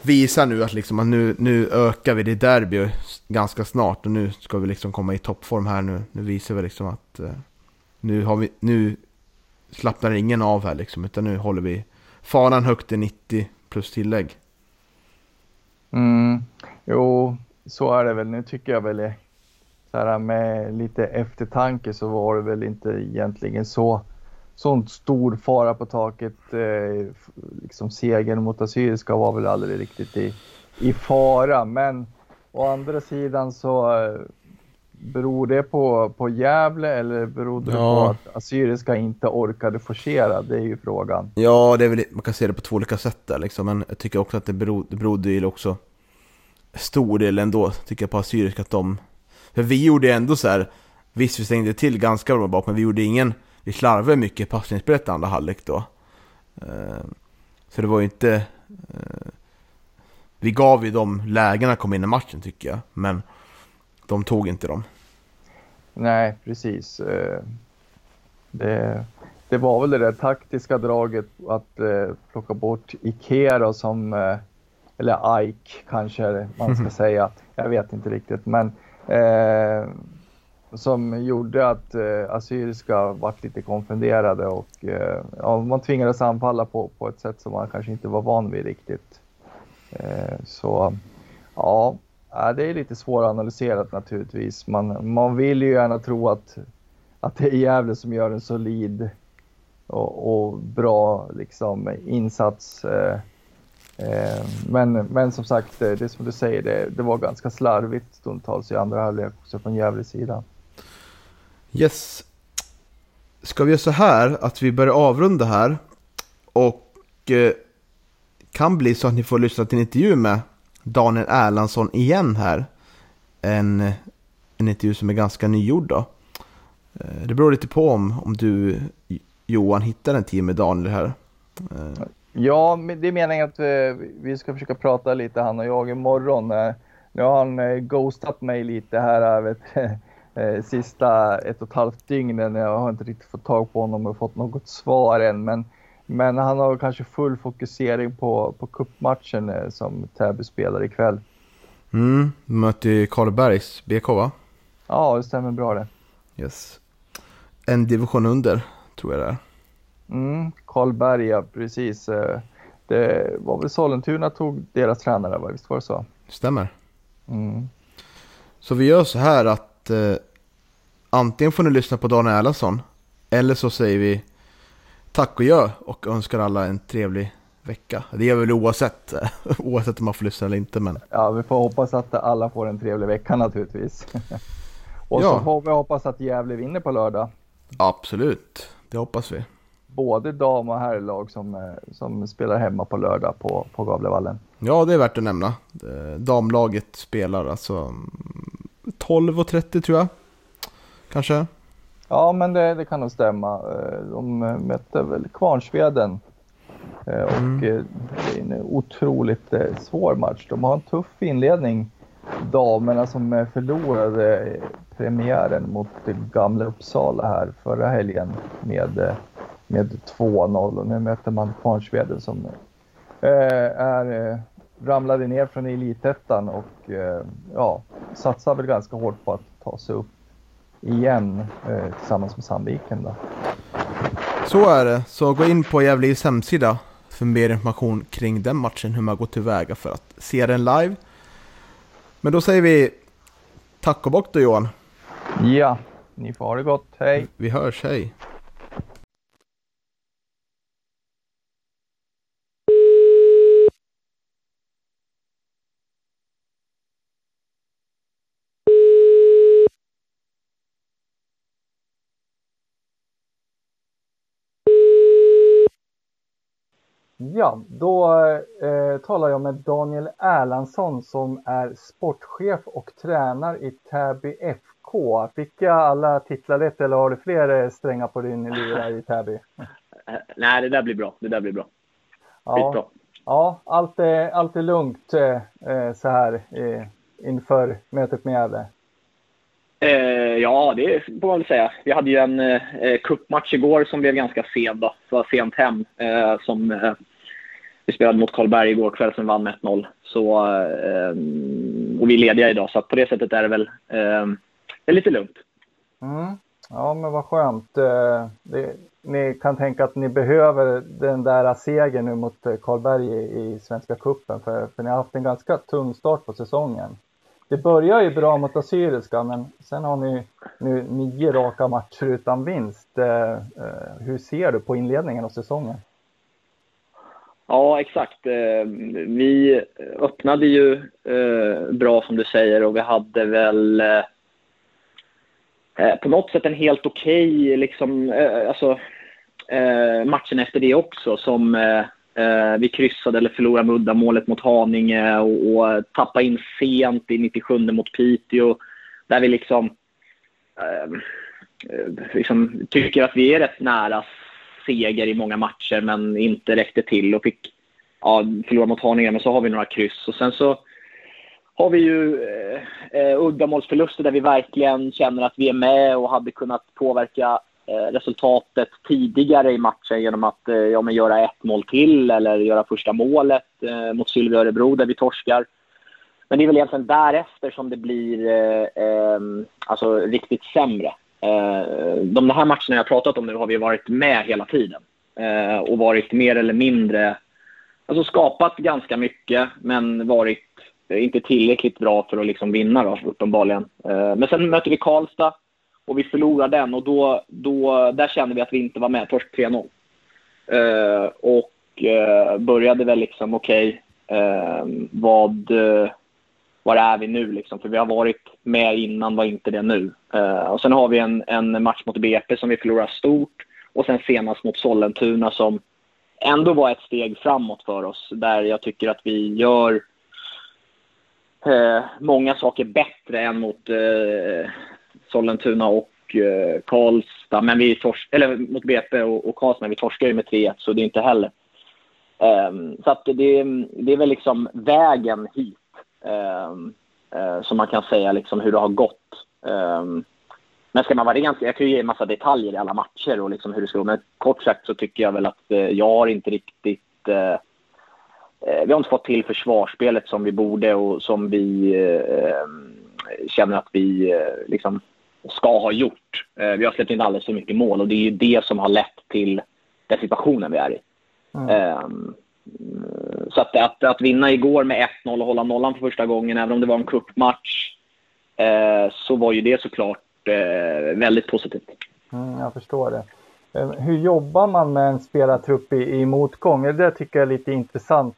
visar nu att liksom att nu ökar vi det derby ganska snart, och nu ska vi liksom komma i toppform här nu visar vi liksom att nu slappnar ingen av här liksom, utan nu håller vi fanan högt i 90 plus tillägg. Mm. Jo, så är det väl. Nu tycker jag väl så här, med lite eftertanke, så var det väl inte egentligen sån stor fara på taket. Liksom segern mot Assyriska var väl aldrig riktigt i fara, men å andra sidan så beror det på Jävle, eller beror det på att Assyriska inte orkade forcera? Det är ju frågan. Ja, det är väl, man kan se det på 2 olika sätt där liksom, men jag tycker också att det berodde ju också stor del ändå, tycker jag, på Assyriska, att för vi gjorde ändå så här, visst vi stängde till ganska bra bak, men vi gjorde ingen, vi slarvade mycket passningsbrett i andra halvlek då. Så det var ju inte, vi gav ju de lägena kom in i matchen tycker jag, men de tog inte dem. Nej, precis. Det var väl det där taktiska draget att plocka bort Iker och eller Ike kanske man ska säga. Jag vet inte riktigt, men som gjorde att Assyriska varit lite konfunderade, och man tvingades anfalla på ett sätt som man kanske inte var van vid riktigt. Så ja, det är lite svåranalyserat naturligtvis. Man vill ju gärna tro att det är Gävle som gör en solid och bra liksom insats. Men som sagt, det som du säger, det var ganska slarvigt stundtals i andra halvlek också från Gävles sida. Yes. Ska vi göra så här att vi börjar avrunda här, och kan bli så att ni får lyssna till en intervju med Daniel Erlandsson igen här. En intervju som är ganska nygjord då. Det beror lite på om du, Johan, hittar en tid med Daniel här. Ja, det är meningen att vi ska försöka prata lite, han och jag, imorgon. Nu har han ghostat mig lite här, sista 1,5 dygnen. Jag har inte riktigt fått tag på honom och fått något svar än, men han har kanske full fokusering på cupmatchen som Täby spelar ikväll. Mm, möter ju Karlbergs BK, va? Ja, det stämmer bra det. Yes. En division under, tror jag det är. Mm, Karlberg, ja, precis. Det var väl Sollentuna tog deras tränare, va? Visst var det så? Stämmer. Mm. Så vi gör så här att antingen får ni lyssna på Daniel Erlandsson, eller så säger vi tack och önskar alla en trevlig vecka. Det är väl oavsett om man får lyssna eller inte. Men... ja, vi får hoppas att alla får en trevlig vecka naturligtvis. Och ja, så får vi hoppas att Gävle vinner på lördag. Absolut, det hoppas vi. Både dam- och herrlag som spelar hemma på lördag på Gävlevallen. Ja, det är värt att nämna. Damlaget spelar alltså 12:30 tror jag. Kanske. Ja, men det kan nog stämma. De mötte väl Kvarnsveden. Och det är en otroligt svår match. De har en tuff inledning. Damerna som förlorade premiären mot Gamla Uppsala här förra helgen med 2-0. Och nu möter man Kvarnsveden som ramlade ner från elitettan och satsar väl ganska hårt på att ta sig upp igen tillsammans med Sandviken då. Så är det. Så gå in på Gävles hemsida för mer information kring den matchen, hur man går tillväga för att se den live. Men då säger vi tack och bock då, Johan. Ja, ni får ha det gott. Hej. Vi hörs, hej. Ja, då talar jag med Daniel Erlandsson som är sportchef och tränar i Täby FK. Fick jag alla titlar rätt eller har du fler strängar på din lira i Täby? Nej, det där blir bra. Skitbra. Ja, allt är lugnt så här inför mötet med Gävle. Ja, det får man väl säga. Vi hade ju en cupmatch igår som blev ganska sen då. Så var sent hem som vi spelade mot Karlberg igår kväll som vann 1-0. Så, och vi är lediga idag så på det sättet är det väl det är lite lugnt. Mm. Ja, men vad skönt. Ni kan tänka att ni behöver den där segern nu mot Karlberg i Svenska cupen för ni har haft en ganska tung start på säsongen. Det börjar ju bra mot Assyriska, men sen har ni nu 9 raka matcher utan vinst. Hur ser du på inledningen av säsongen? Ja, exakt. Vi öppnade ju bra som du säger och vi hade väl på något sätt en helt okej liksom, matchen efter det också som... vi kryssade eller förlorade med uddamålet mot Haninge och tappade in sent i 97 mot Piteå. Där vi liksom tycker att vi är rätt nära seger i många matcher men inte räckte till och fick förlora mot Haninge men så har vi några kryss. Och sen så har vi ju uddamålsförluster där vi verkligen känner att vi är med och hade kunnat påverka resultatet tidigare i matchen genom att göra 1-0 till eller göra första målet mot Sylvia Örebro där vi torskar. Men det är väl egentligen därefter som det blir riktigt sämre. De här matcherna jag pratat om nu har vi varit med hela tiden och varit mer eller mindre skapat ganska mycket men varit inte tillräckligt bra för att liksom vinna då, uppenbarligen. Men sen möter vi Karlstad och vi förlorade den och då där kände vi att vi inte var med först 3-0. Började väl liksom vad är vi nu liksom? För vi har varit med innan, var inte det nu. Och sen har vi en match mot BP som vi förlorar stort och sen senast mot Sollentuna som ändå var ett steg framåt för oss. Där jag tycker att vi gör många saker bättre än mot... Sollentuna och Karlstad men vi mot BP och Karlstad men vi torskar ju med 3-1 så det är inte heller så att det är väl liksom vägen hit som man kan säga liksom hur det har gått men ska man vara ganska, jag kan ju ge en massa detaljer i alla matcher och liksom hur det ska gå men kort sagt så tycker jag väl att jag har inte riktigt vi har inte fått till försvarsspelet som vi borde och som vi känner att vi liksom ska ha gjort. Vi har släppt in alldeles för mycket mål och det är ju det som har lett till den situationen vi är i. Så att vinna igår med 1-0 och hålla nollan för första gången, även om det var en cupmatch så var ju det såklart väldigt positivt. Jag förstår det. Hur jobbar man med en spelartrupp i motgång? Det tycker jag är lite intressant.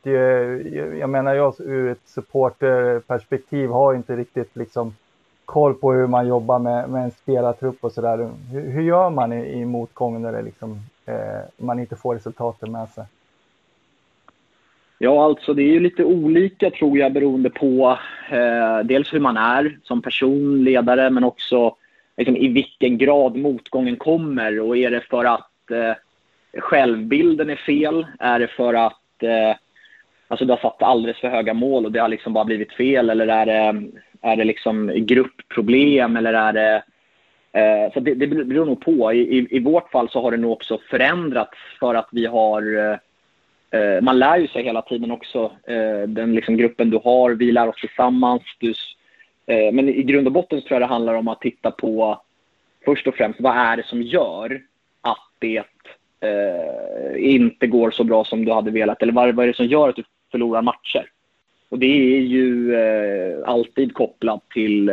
Jag menar, jag ur ett supporterperspektiv har inte riktigt liksom koll på hur man jobbar med en spelartrupp och sådär. Hur gör man i motgång när det liksom, man inte får resultaten med sig? Ja, alltså det är ju lite olika tror jag beroende på dels hur man är som person, ledare, men också liksom, i vilken grad motgången kommer. Och är det för att självbilden är fel? Är det för att alltså du har satt alldeles för höga mål och det har liksom bara blivit fel? Eller är det liksom gruppproblem? Eller är det... så det beror nog på. I vårt fall så har det nog också förändrats för att vi har... man lär ju sig hela tiden också, den liksom gruppen du har, vi lär oss tillsammans. Men i grund och botten tror jag det handlar om att titta på först och främst vad är det som gör att det inte går så bra som du hade velat, eller vad är det som gör att du förlorar matcher. Och det är ju alltid kopplat till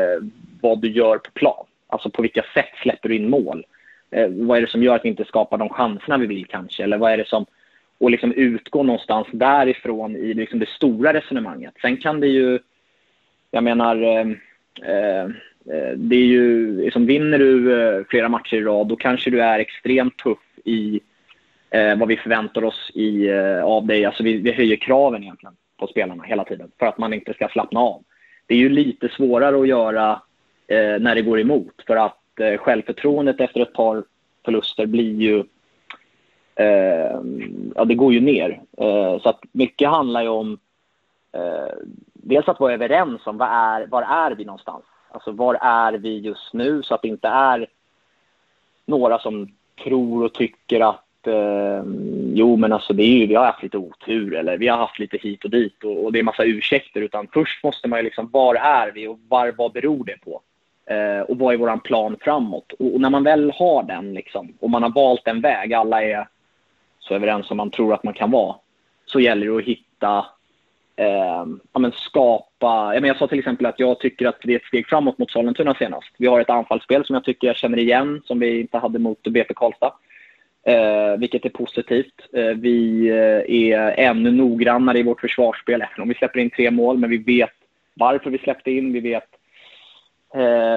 vad du gör på plan, alltså på vilka sätt släpper du in mål, vad är det som gör att vi inte skapar de chanserna vi vill kanske, eller vad är det som... Och liksom utgå någonstans därifrån i liksom det stora resonemanget. Sen kan det ju, jag menar, det är ju, liksom, vinner du flera matcher i rad, då kanske du är extremt tuff i vad vi förväntar oss av dig. Alltså vi höjer kraven egentligen på spelarna hela tiden för att man inte ska slappna av. Det är ju lite svårare att göra när det går emot, för att självförtroendet efter ett par förluster blir ju... ja, det går ju ner. Så att mycket handlar ju om dels att vara överens om var är vi någonstans, alltså var är vi just nu, så att det inte är några som tror och tycker att jo men alltså det är ju, vi har haft lite otur eller vi har haft lite hit och dit och det är massa ursäkter, utan först måste man ju liksom, var är vi och vad beror det på, och vad är våran plan framåt, och när man väl har den liksom, och man har valt en väg, alla är så överens som man tror att man kan vara, så gäller det att hitta ja, men skapa... Ja, men jag sa till exempel att jag tycker att det är ett steg framåt mot Sollentuna senast. Vi har ett anfallsspel som jag tycker jag känner igen, som vi inte hade mot BP Karlstad, vilket är positivt. Vi är ännu noggrannare i vårt försvarsspel, även om vi släpper in 3 mål, men vi vet varför vi släppte in, vi vet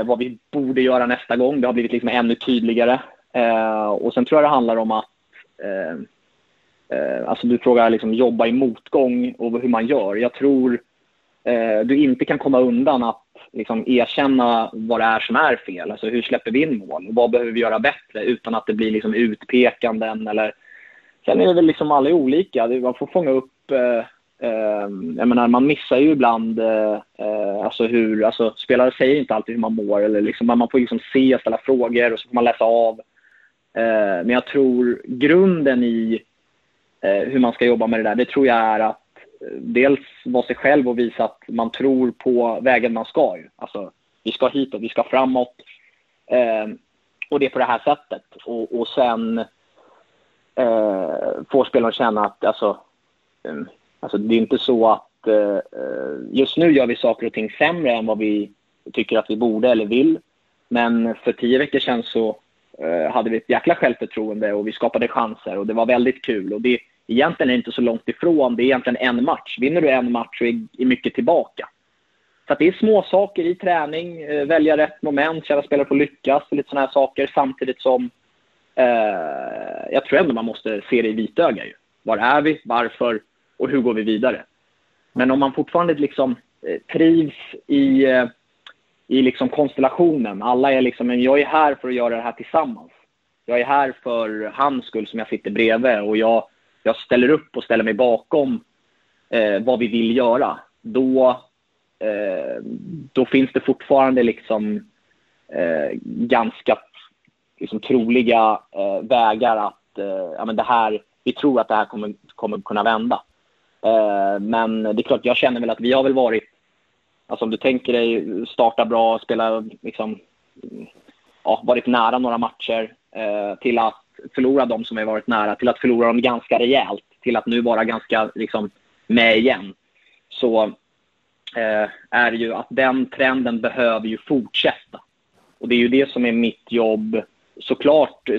vad vi borde göra nästa gång. Det har blivit liksom ännu tydligare. Och sen tror jag det handlar om att alltså du frågar liksom jobba i motgång och hur man gör. Jag tror du inte kan komma undan att liksom erkänna vad det är som är fel. Alltså hur släpper vi in mål? Vad behöver vi göra bättre utan att det blir liksom utpekanden? Eller... Sen är det väl liksom alla olika. Man får fånga upp... jag menar, man missar ju ibland alltså hur, alltså spelare säger inte alltid hur man mår, eller liksom, man får liksom se och ställa frågor och så får man läsa av. Men jag tror grunden i hur man ska jobba med det där, det tror jag är att dels vara sig själv och visa att man tror på vägen man ska ju. Alltså vi ska hitåt, vi ska framåt, och det är på det här sättet, och sen får spelaren känna att alltså det är inte så att just nu gör vi saker och ting sämre än vad vi tycker att vi borde eller vill. Men för 10 veckor sedan så hade vi ett jäkla självförtroende och vi skapade chanser och det var väldigt kul. Och det egentligen är inte så långt ifrån, det är egentligen en match. Vinner du en match så är mycket tillbaka. Så att det är små saker i träning, välja rätt moment, kära spelare får lyckas och lite sådana här saker. Samtidigt som jag tror ändå man måste se det i vitöga ju. Var är vi? Varför? Och hur går vi vidare? Men om man fortfarande liksom trivs i liksom konstellationen. Alla är liksom, men jag är här för att göra det här tillsammans. Jag är här för hans skull som jag sitter bredvid. Och jag ställer upp och ställer mig bakom vad vi vill göra. Då finns det fortfarande liksom ganska liksom troliga vägar att ja, men det här, vi tror att det här kommer kunna vända. Men det är klart, jag känner väl att vi har väl varit, alltså om du tänker dig starta bra, spela liksom, ja, varit nära några matcher, till att förlora dem som har varit nära, till att förlora dem ganska rejält, till att nu vara ganska liksom med igen, så är ju att den trenden behöver ju fortsätta, och det är ju det som är mitt jobb såklart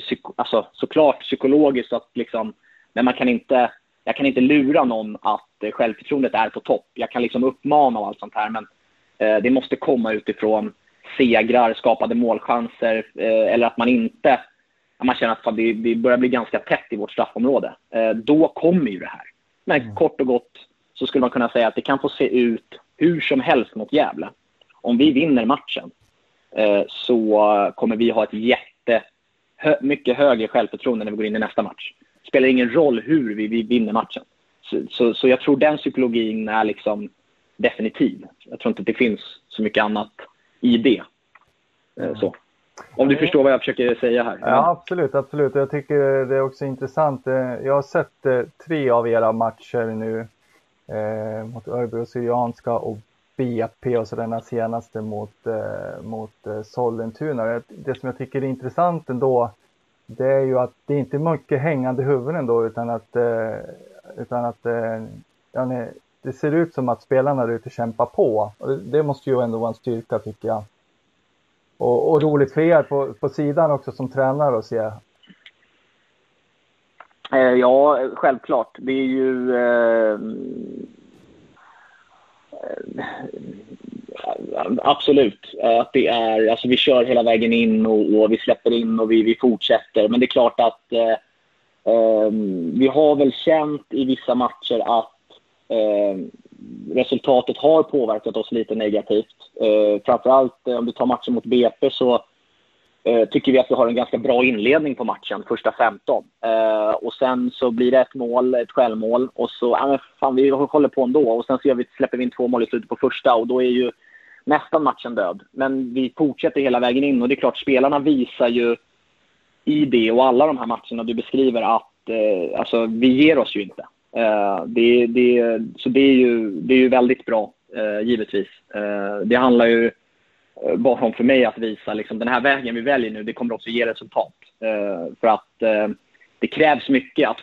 psykologiskt att liksom, men jag kan inte lura någon att självförtroendet är på topp. Jag kan liksom uppmana och allt sånt här, men det måste komma utifrån segrar, skapade målchanser, eller att man känner att vi börjar bli ganska tätt i vårt straffområde. Då kommer ju det här. Men kort och gott så skulle man kunna säga att det kan få se ut hur som helst mot Gävle. Om vi vinner matchen så kommer vi ha ett mycket högre självförtroende när vi går in i nästa match. Det spelar ingen roll hur vi vinner matchen. Så jag tror den psykologin är liksom definitiv. Jag tror inte att det finns så mycket annat i det. Så. Om du förstår vad jag försöker säga här. Ja, absolut, absolut. Jag tycker det är också intressant. Jag har sett 3 av era matcher nu mot Örebro Syrianska och BP och så den senaste mot Sollentuna. Det som jag tycker är intressant ändå, det är ju att det inte är mycket hängande huvuden då, utan att det ser ut som att spelarna är ute och kämpar på. Det måste ju ändå vara en styrka, tycker jag. Och roligt för er på sidan också som tränare att se. Ja, självklart. Det är ju... absolut. Att det är, alltså vi kör hela vägen in och vi släpper in och vi fortsätter. Men det är klart att vi har väl känt i vissa matcher att resultatet har påverkat oss lite negativt. Framförallt om du tar matchen mot BP så tycker vi att vi har en ganska bra inledning på matchen, första 15. Och sen så blir det ett självmål och så vi håller på ändå, och sen så släpper vi in 2 mål i slutet på första, och då är ju nästan matchen död. Men vi fortsätter hela vägen in, och det är klart spelarna visar ju i det och alla de här matcherna du beskriver att alltså, vi ger oss ju inte. Så det är ju väldigt bra givetvis. Det handlar ju bara om för mig att visa liksom, den här vägen vi väljer nu, det kommer också ge resultat. För att det krävs mycket att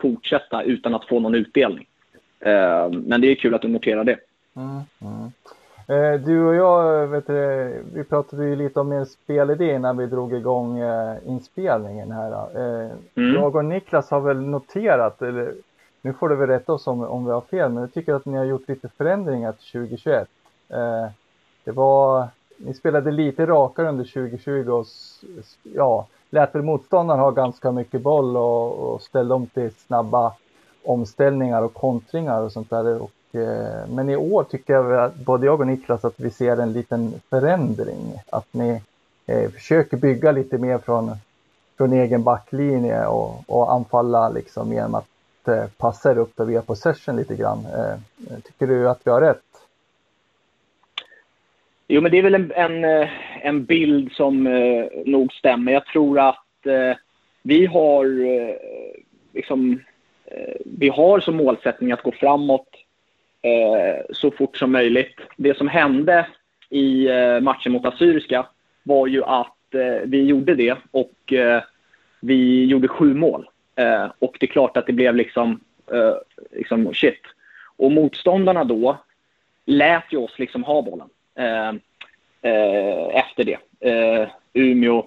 fortsätta utan att få någon utdelning. Men det är kul att du noterar det. Du och jag, vi pratade ju lite om en spelidé när vi drog igång inspelningen här. Jag och Niklas har väl noterat, eller nu får du väl rätta oss om vi har fel, men jag tycker att ni har gjort lite förändringar till 2021. Ni spelade lite rakare under 2020 och lät väl motståndaren ha ganska mycket boll och ställde om till snabba omställningar och kontringar och sånt där. Men i år tycker jag att både jag och Niklas att vi ser en liten förändring. Att ni försöker bygga lite mer från egen backlinje och anfalla liksom genom att passa er upp där vi är på session lite grann. Tycker du att vi har rätt? Jo, men det är väl en bild som nog stämmer. Jag tror att vi har vi har som målsättning att gå framåt så fort som möjligt. Det som hände i matchen mot Assyriska var ju att vi gjorde det och vi gjorde 7 mål. Och det är klart att det blev liksom shit. Och motståndarna då lät ju oss liksom ha bollen efter det. Umeå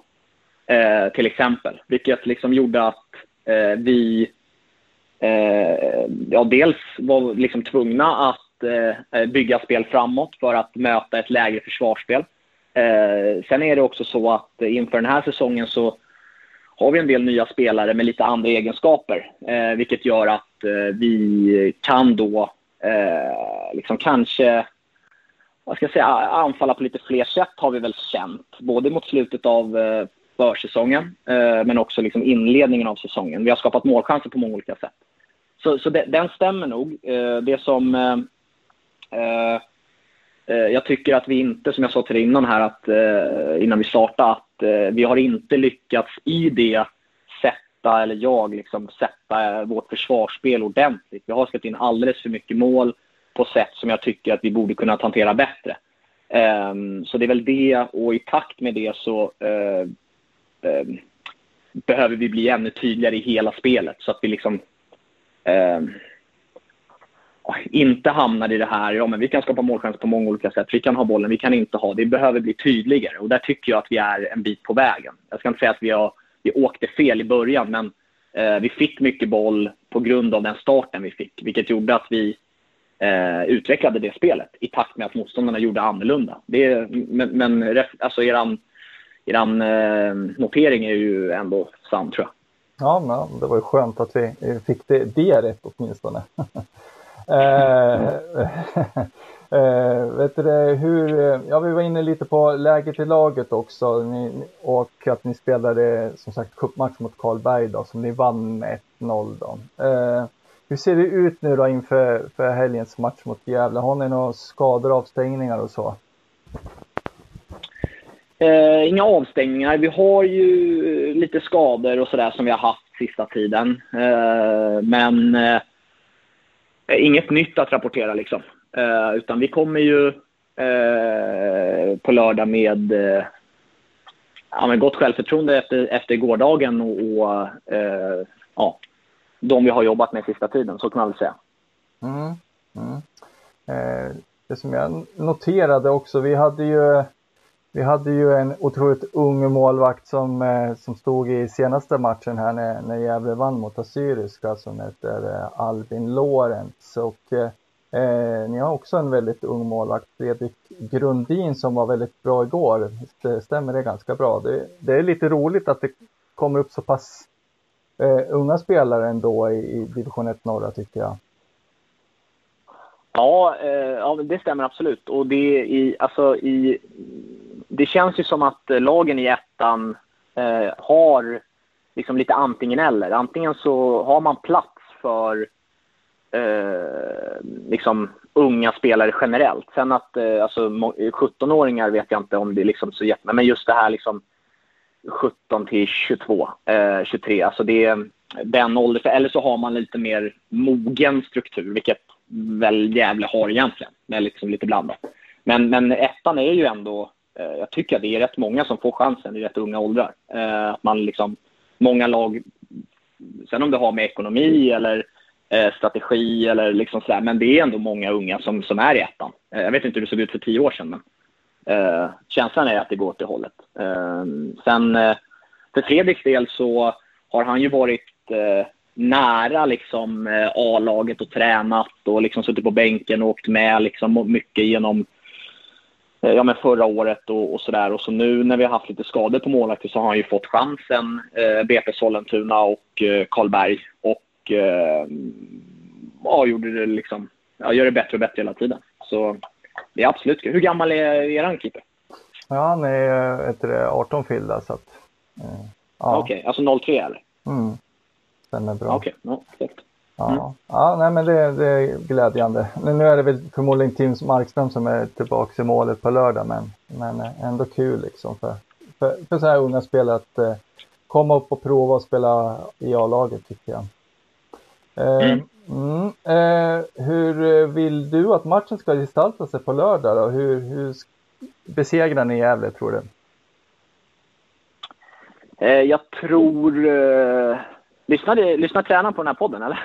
till exempel. Vilket liksom gjorde att vi... dels var liksom tvungna att bygga spel framåt för att möta ett lägre försvarsspel. Sen är det också så att inför den här säsongen så har vi en del nya spelare med lite andra egenskaper, vilket gör att vi kan då liksom kanske, vad ska jag säga, anfalla på lite fler sätt, har vi väl känt både mot slutet av försäsongen men också liksom inledningen av säsongen. Vi har skapat målchanser på många olika sätt. Så den stämmer nog. Det som jag tycker att vi inte, som jag sa till innan här, att innan vi startade, att vi har inte lyckats i det sätta vårt försvarsspel ordentligt. Vi har släppt in alldeles för mycket mål på sätt som jag tycker att vi borde kunna hantera bättre. Så det är väl det, och i takt med det så behöver vi bli ännu tydligare i hela spelet så att vi liksom inte hamnar i det här, ja men vi kan skapa målchans på många olika sätt, vi kan ha bollen, vi kan inte ha, det behöver bli tydligare, och där tycker jag att vi är en bit på vägen. Jag ska inte säga att vi åkte fel i början, men vi fick mycket boll på grund av den starten vi fick, vilket gjorde att vi utvecklade det spelet i takt med att motståndarna gjorde annorlunda. Men alltså eran notering är ju ändå sann, tror jag. Ja, men det var ju skönt att vi fick det rätt åtminstone. Vet du hur, ja, vi var inne lite på läget i laget också, och att ni spelade som sagt cupmatch mot Karlberg då, som ni vann med 1-0 då. Hur ser det ut nu då inför för helgens match mot Gävle? Har ni några skador, avstängningar och så? Inga avstängningar. Vi har ju lite skador och sådär som vi har haft sista tiden. Men inget nytt att rapportera liksom. Utan vi kommer ju på lördag med, ja, med gott självförtroende efter gårdagen och ja, de vi har jobbat med sista tiden, så kan man väl säga. Det som jag noterade också, vi hade ju en otroligt ung målvakt som stod i senaste matchen här när Jävle vann mot Assyriska, som heter Albin Lorentz, och ni har också en väldigt ung målvakt, Fredrik Grundin, som var väldigt bra igår. Det stämmer, det ganska bra. Det är lite roligt att det kommer upp så pass unga spelare ändå i division 1 norra, tycker jag. Ja, ja, det stämmer absolut. Och det känns ju som att lagen i ettan har liksom lite antingen eller. Antingen så har man plats för liksom unga spelare generellt. Sen att alltså 17-åringar vet jag inte om det är liksom så jättebra. Men just det här liksom 17 till 22, 23. Alltså det är den åldern. Eller så har man lite mer mogen struktur, vilket väl Jävle har egentligen. Men liksom lite blandat. Men ettan är ju ändå, jag tycker att det är rätt många som får chansen i rätt unga åldrar. Att man liksom, många lag, sen om det har med ekonomi eller strategi eller liksom sådär, men det är ändå många unga som är i ettan. Jag vet inte hur det såg ut för 10 år sedan, men känslan är att det går åt det hållet. Sen för Fredriks del så har han ju varit nära liksom A-laget och tränat och liksom suttit på bänken och åkt med liksom mycket genom förra året och sådär. Och så nu när vi har haft lite skador på målvakter så har han ju fått chansen, BP, Sollentuna och Karlberg, och gör det bättre och bättre hela tiden. Så det är absolut. Hur gammal är eran keeper? Ja, han är 18 fylld, så att ja. Okej, alltså 03 eller? Mm. Stämmer bra. Okej, ja, perfekt. Ja. Ja, nej, men det är glädjande. Nu är det väl förmodligen Tim Markström som är tillbaka i målet på lördag, men ändå kul liksom för så här unga spelare att komma upp och prova och spela i A-laget, tycker jag. Hur vill du att matchen ska gestalta sig på lördag då? Hur besegrar ni Gävle, tror du? Jag tror... Lyssnar tränaren på den här podden, eller?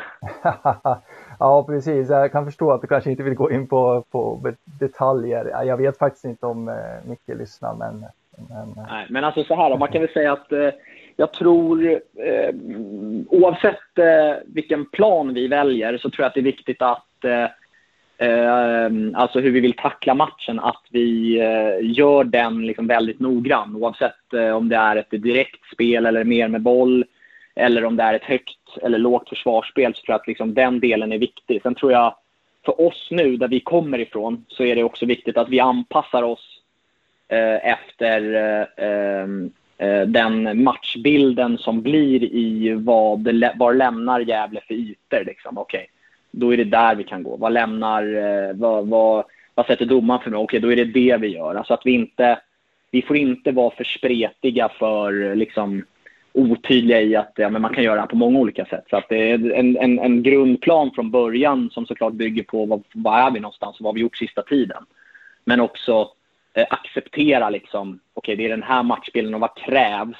Ja, precis. Jag kan förstå att du kanske inte vill gå in på detaljer. Jag vet faktiskt inte om Micke lyssnar, men... Nej, men alltså så här, man kan väl säga att jag tror, oavsett vilken plan vi väljer, så tror jag att det är viktigt att alltså hur vi vill tackla matchen, att vi gör den liksom väldigt noggrann, oavsett om det är ett direkt spel eller mer med boll, eller om det är ett högt eller lågt försvarsspel, så tror jag att liksom den delen är viktig. Sen tror jag för oss nu där vi kommer ifrån, så är det också viktigt att vi anpassar oss efter den matchbilden som blir i var lämnar Gävle för ytor liksom. Okej, då är det där vi kan gå. Vad lämnar vad sätter domaren för mig? Okej, då är det det vi gör. Alltså att vi får inte vara för spretiga, för liksom otydliga i att man kan göra det här på många olika sätt. Så att det är en grundplan från början som såklart bygger på vad är vi någonstans och vad har vi gjort sista tiden. Men också acceptera liksom, okej, det är den här matchbilden och vad krävs,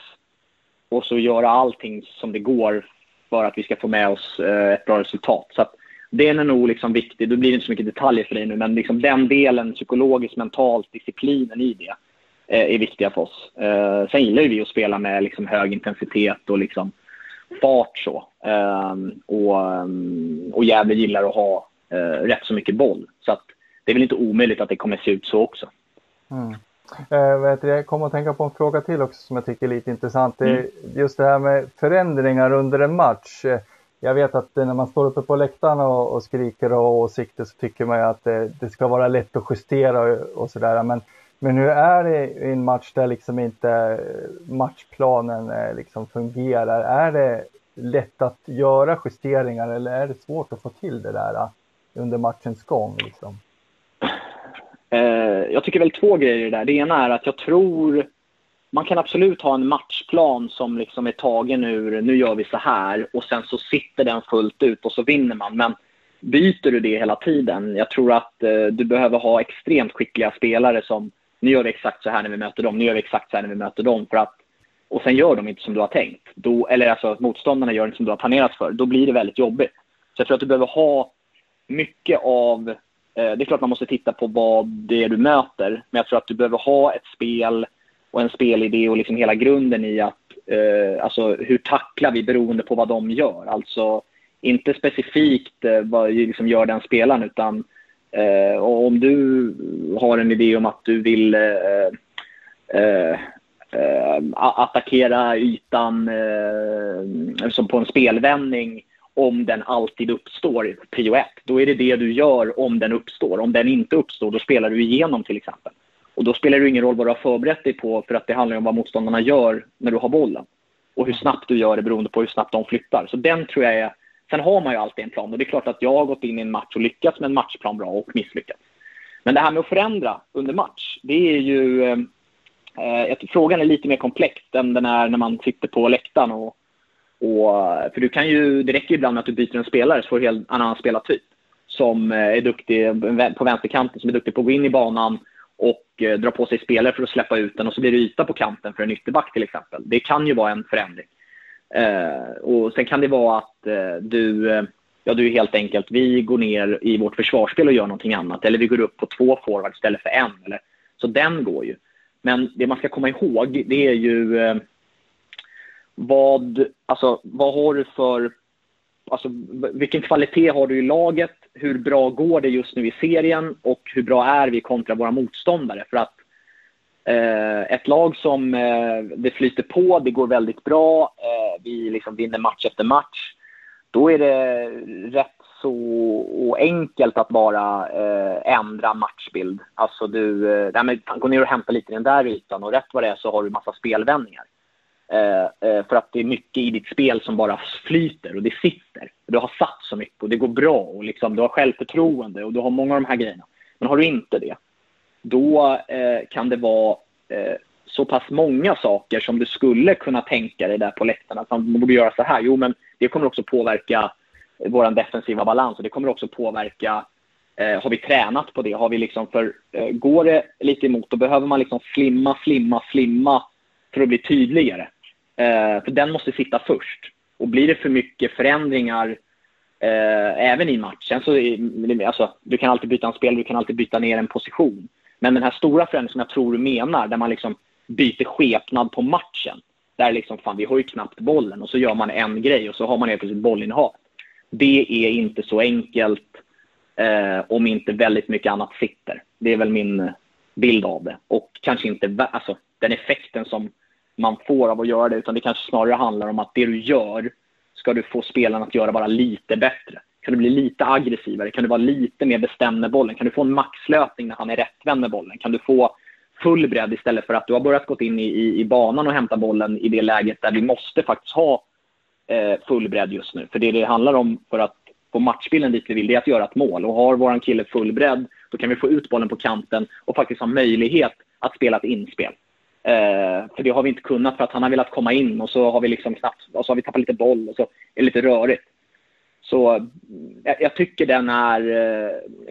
och så göra allting som det går för att vi ska få med oss ett bra resultat. Så att Den är nog liksom viktig. Det blir inte så mycket detaljer för dig nu, men liksom den delen psykologiskt, mentalt, disciplinen i det är viktiga för oss. Sen gillar vi att spela med liksom hög intensitet och liksom fart så. Och Jävle gillar att ha rätt så mycket boll. Så att det är väl inte omöjligt att det kommer se ut så också. Mm. Jag kommer att tänka på en fråga till också som jag tycker är lite intressant. Det är just det här med förändringar under en match. Jag vet att när man står uppe på läktarna och skriker och åsikter så tycker man ju att det ska vara lätt att justera och sådär. Men hur är det i en match där liksom inte matchplanen liksom fungerar? Är det lätt att göra justeringar eller är det svårt att få till det där under matchens gång liksom? Jag tycker väl två grejer där. Det ena är att jag tror man kan absolut ha en matchplan som liksom är tagen ur, nu gör vi så här, och sen så sitter den fullt ut och så vinner man. Men byter du det hela tiden? Jag tror att du behöver ha extremt skickliga spelare som, nu gör vi exakt så här när vi möter dem, nu gör vi exakt så här när vi möter dem, för att, och sen gör de inte som du har tänkt. Då, eller alltså att motståndarna gör inte som du har planerat för. Då blir det väldigt jobbigt. Så jag tror att du behöver ha mycket av... Det är klart man måste titta på vad det är du möter, men jag tror att du behöver ha ett spel och en spelidé och liksom hela grunden i att alltså hur tacklar vi beroende på vad de gör. Alltså inte specifikt vad liksom gör den spelaren, utan om du har en idé om att du vill attackera ytan som på en spelvändning. Om den alltid uppstår, prio 1, då är det det du gör om den uppstår. Om den inte uppstår, då spelar du igenom till exempel. Och då spelar det ingen roll vad du har förberett dig på, för att det handlar om vad motståndarna gör när du har bollen. Och hur snabbt du gör det beroende på hur snabbt de flyttar. Så den tror jag är... Sen har man ju alltid en plan. Och det är klart att jag har gått in i en match och lyckats med en matchplan bra och misslyckats. Men det här med att förändra under match, det är ju... frågan är lite mer komplex än den är när man sitter på läktaren och för du kan ju, det räcker ibland att du byter en spelare så får du en helt annan spelartyp som är duktig på vänsterkanten, som är duktig på att gå in i banan och dra på sig spelare för att släppa ut den, och så blir det yta på kanten för en ytterback till exempel. Det kan ju vara en förändring. Och sen kan det vara att du helt enkelt, vi går ner i vårt försvarsspel och gör någonting annat, eller vi går upp på 2 forward istället för 1, eller, så den går ju. Men det man ska komma ihåg, det är ju vad har du för, alltså vilken kvalitet har du i laget, hur bra går det just nu i serien och hur bra är vi kontra våra motståndare? För att ett lag som det flyter på, det går väldigt bra, vi liksom vinner match efter match, då är det rätt så enkelt att bara ändra matchbild. Alltså gå ner och hämta lite i den där ytan, och rätt vad det är så har du massa spelvändningar. För att det är mycket i ditt spel som bara flyter och det sitter. Du har satt så mycket och det går bra och liksom, du har självförtroende och du har många av de här grejerna. Men har du inte det, då kan det vara så pass många saker som du skulle kunna tänka dig där på läktarna. Man borde göra så här. Jo, men det kommer också påverka vår defensiva balans, och det kommer också påverka, har vi tränat på det? Har vi liksom går det lite emot, då behöver man liksom slimma för att bli tydligare. För den måste sitta först. Och blir det för mycket förändringar även i matchen, så alltså, du kan alltid byta en spel, du kan alltid byta ner en position. Men den här stora förändringen som jag tror du menar, där man liksom byter skepnad på matchen, där liksom fan, vi har ju knappt bollen, och så gör man en grej och så har man helt plötsligt bollinnehav. Det är inte så enkelt om inte väldigt mycket annat sitter. Det är väl min bild av det. Och kanske inte alltså, den effekten som man får av att göra det, utan det kanske snarare handlar om att det du gör ska du få spelarna att göra bara lite bättre. Kan du bli lite aggressivare? Kan du vara lite mer bestämd med bollen? Kan du få en maxlöpning när han är rättvänd med bollen? Kan du få full bredd istället för att du har börjat gå in i banan och hämta bollen i det läget där vi måste faktiskt ha full bredd just nu? För det handlar om, för att få matchbilden dit vi vill, det är att göra ett mål. Och har våran kille full bredd, då kan vi få ut bollen på kanten och faktiskt ha möjlighet att spela ett inspel. För det har vi inte kunnat, för att han har velat komma in, och så har vi liksom knappt, och så har vi tappat lite boll, och så är det lite rörigt. Så jag tycker den är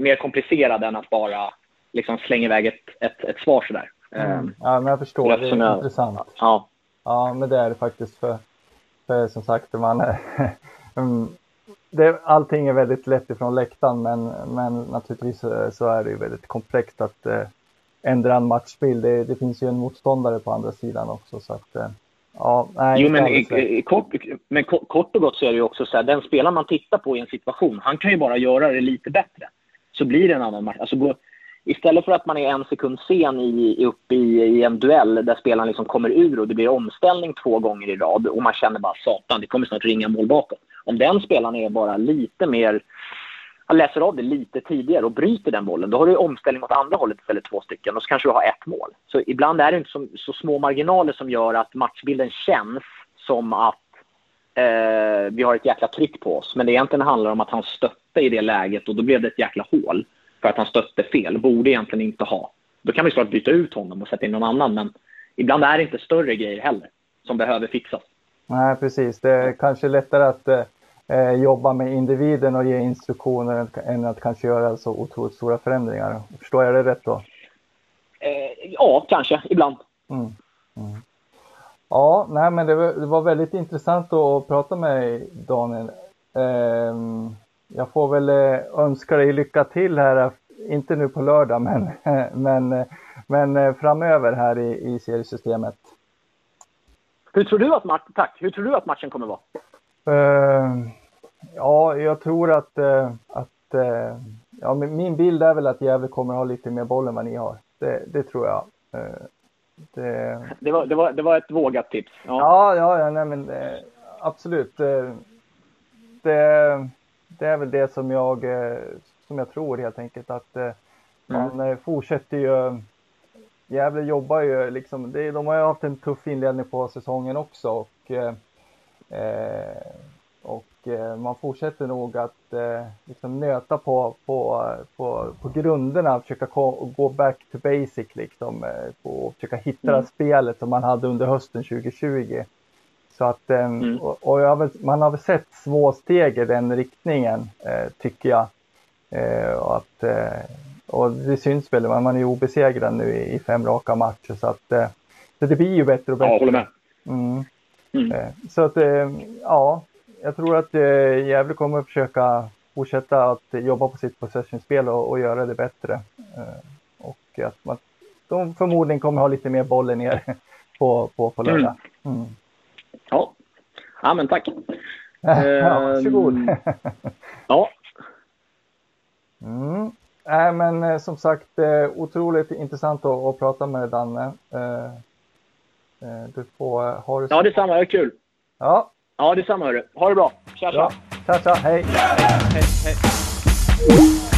mer komplicerad än att bara liksom slänga iväg ett svar sådär. Ja, men jag förstår, det är intressant. Ja, men det är det faktiskt för som sagt, man allting är väldigt lätt ifrån läktaren, men naturligtvis så är det ju väldigt komplext att ändra en matchbild. Det finns ju en motståndare på andra sidan också, så att ja, nej, jo, men kort och gott så är det ju också så här, den spelare man tittar på i en situation, han kan ju bara göra det lite bättre, så blir det en annan match. Alltså, istället för att man är en sekund sen uppe i en duell där spelaren liksom kommer ur och det blir omställning 2 gånger i rad och man känner bara satan, det kommer snart ringa mål bakom. Om den spelaren är bara lite mer, han läser av det lite tidigare och bryter den bollen, då har du omställning åt andra hållet istället 2 stycken och så kanske du har 1 mål. Så ibland är det inte så små marginaler som gör att matchbilden känns som att vi har ett jäkla tryck på oss. Men det egentligen handlar om att han stötte i det läget och då blev det ett jäkla hål. För att han stötte fel, borde egentligen inte ha. Då kan vi såklart byta ut honom och sätta in någon annan. Men ibland är det inte större grejer heller som behöver fixas. Nej, precis. Det är kanske lättare att jobba med individen och ge instruktioner än att kanske göra så otroligt stora förändringar. Förstår jag det rätt då? Ja, kanske. Ibland. Mm. Ja, nej, men det var väldigt intressant att prata med Daniel. Jag får väl önska dig lycka till här, inte nu på lördag, men framöver här i seriesystemet. Hur tror du att matchen kommer vara? Ja, jag tror att min bild är väl att Jävle kommer ha lite mer boll än vad ni har. Det tror jag. Det var ett vågat tips. Ja, nej, men absolut. Det är väl det som jag tror helt enkelt, att man fortsätter ju. Jävle jobbar ju liksom, de har ju haft en tuff inledning på säsongen också och man fortsätter nog att liksom nöta på grunderna och försöka gå back to basic liksom, och försöka hitta det spelet som man hade under hösten 2020. Så att, och man har väl sett små steg i den riktningen, tycker jag. Och det syns väl, man är ju obesegrad nu i 5 raka matcher. Så att så det blir ju bättre och bättre. Ja, håller med. Så att, ja, jag tror att Gävle kommer att försöka fortsätta att jobba på sitt possessionspel och göra det bättre. Och att de förmodligen kommer ha lite mer bollen ner på lördag. Ja, men tack. Ja, varsågod. Ja. Men som sagt, otroligt intressant att prata med Danne. Du får ha det. Ja, det samma, är kul. Ja, det samma. Ha det bra. Tja. Hej. Hej.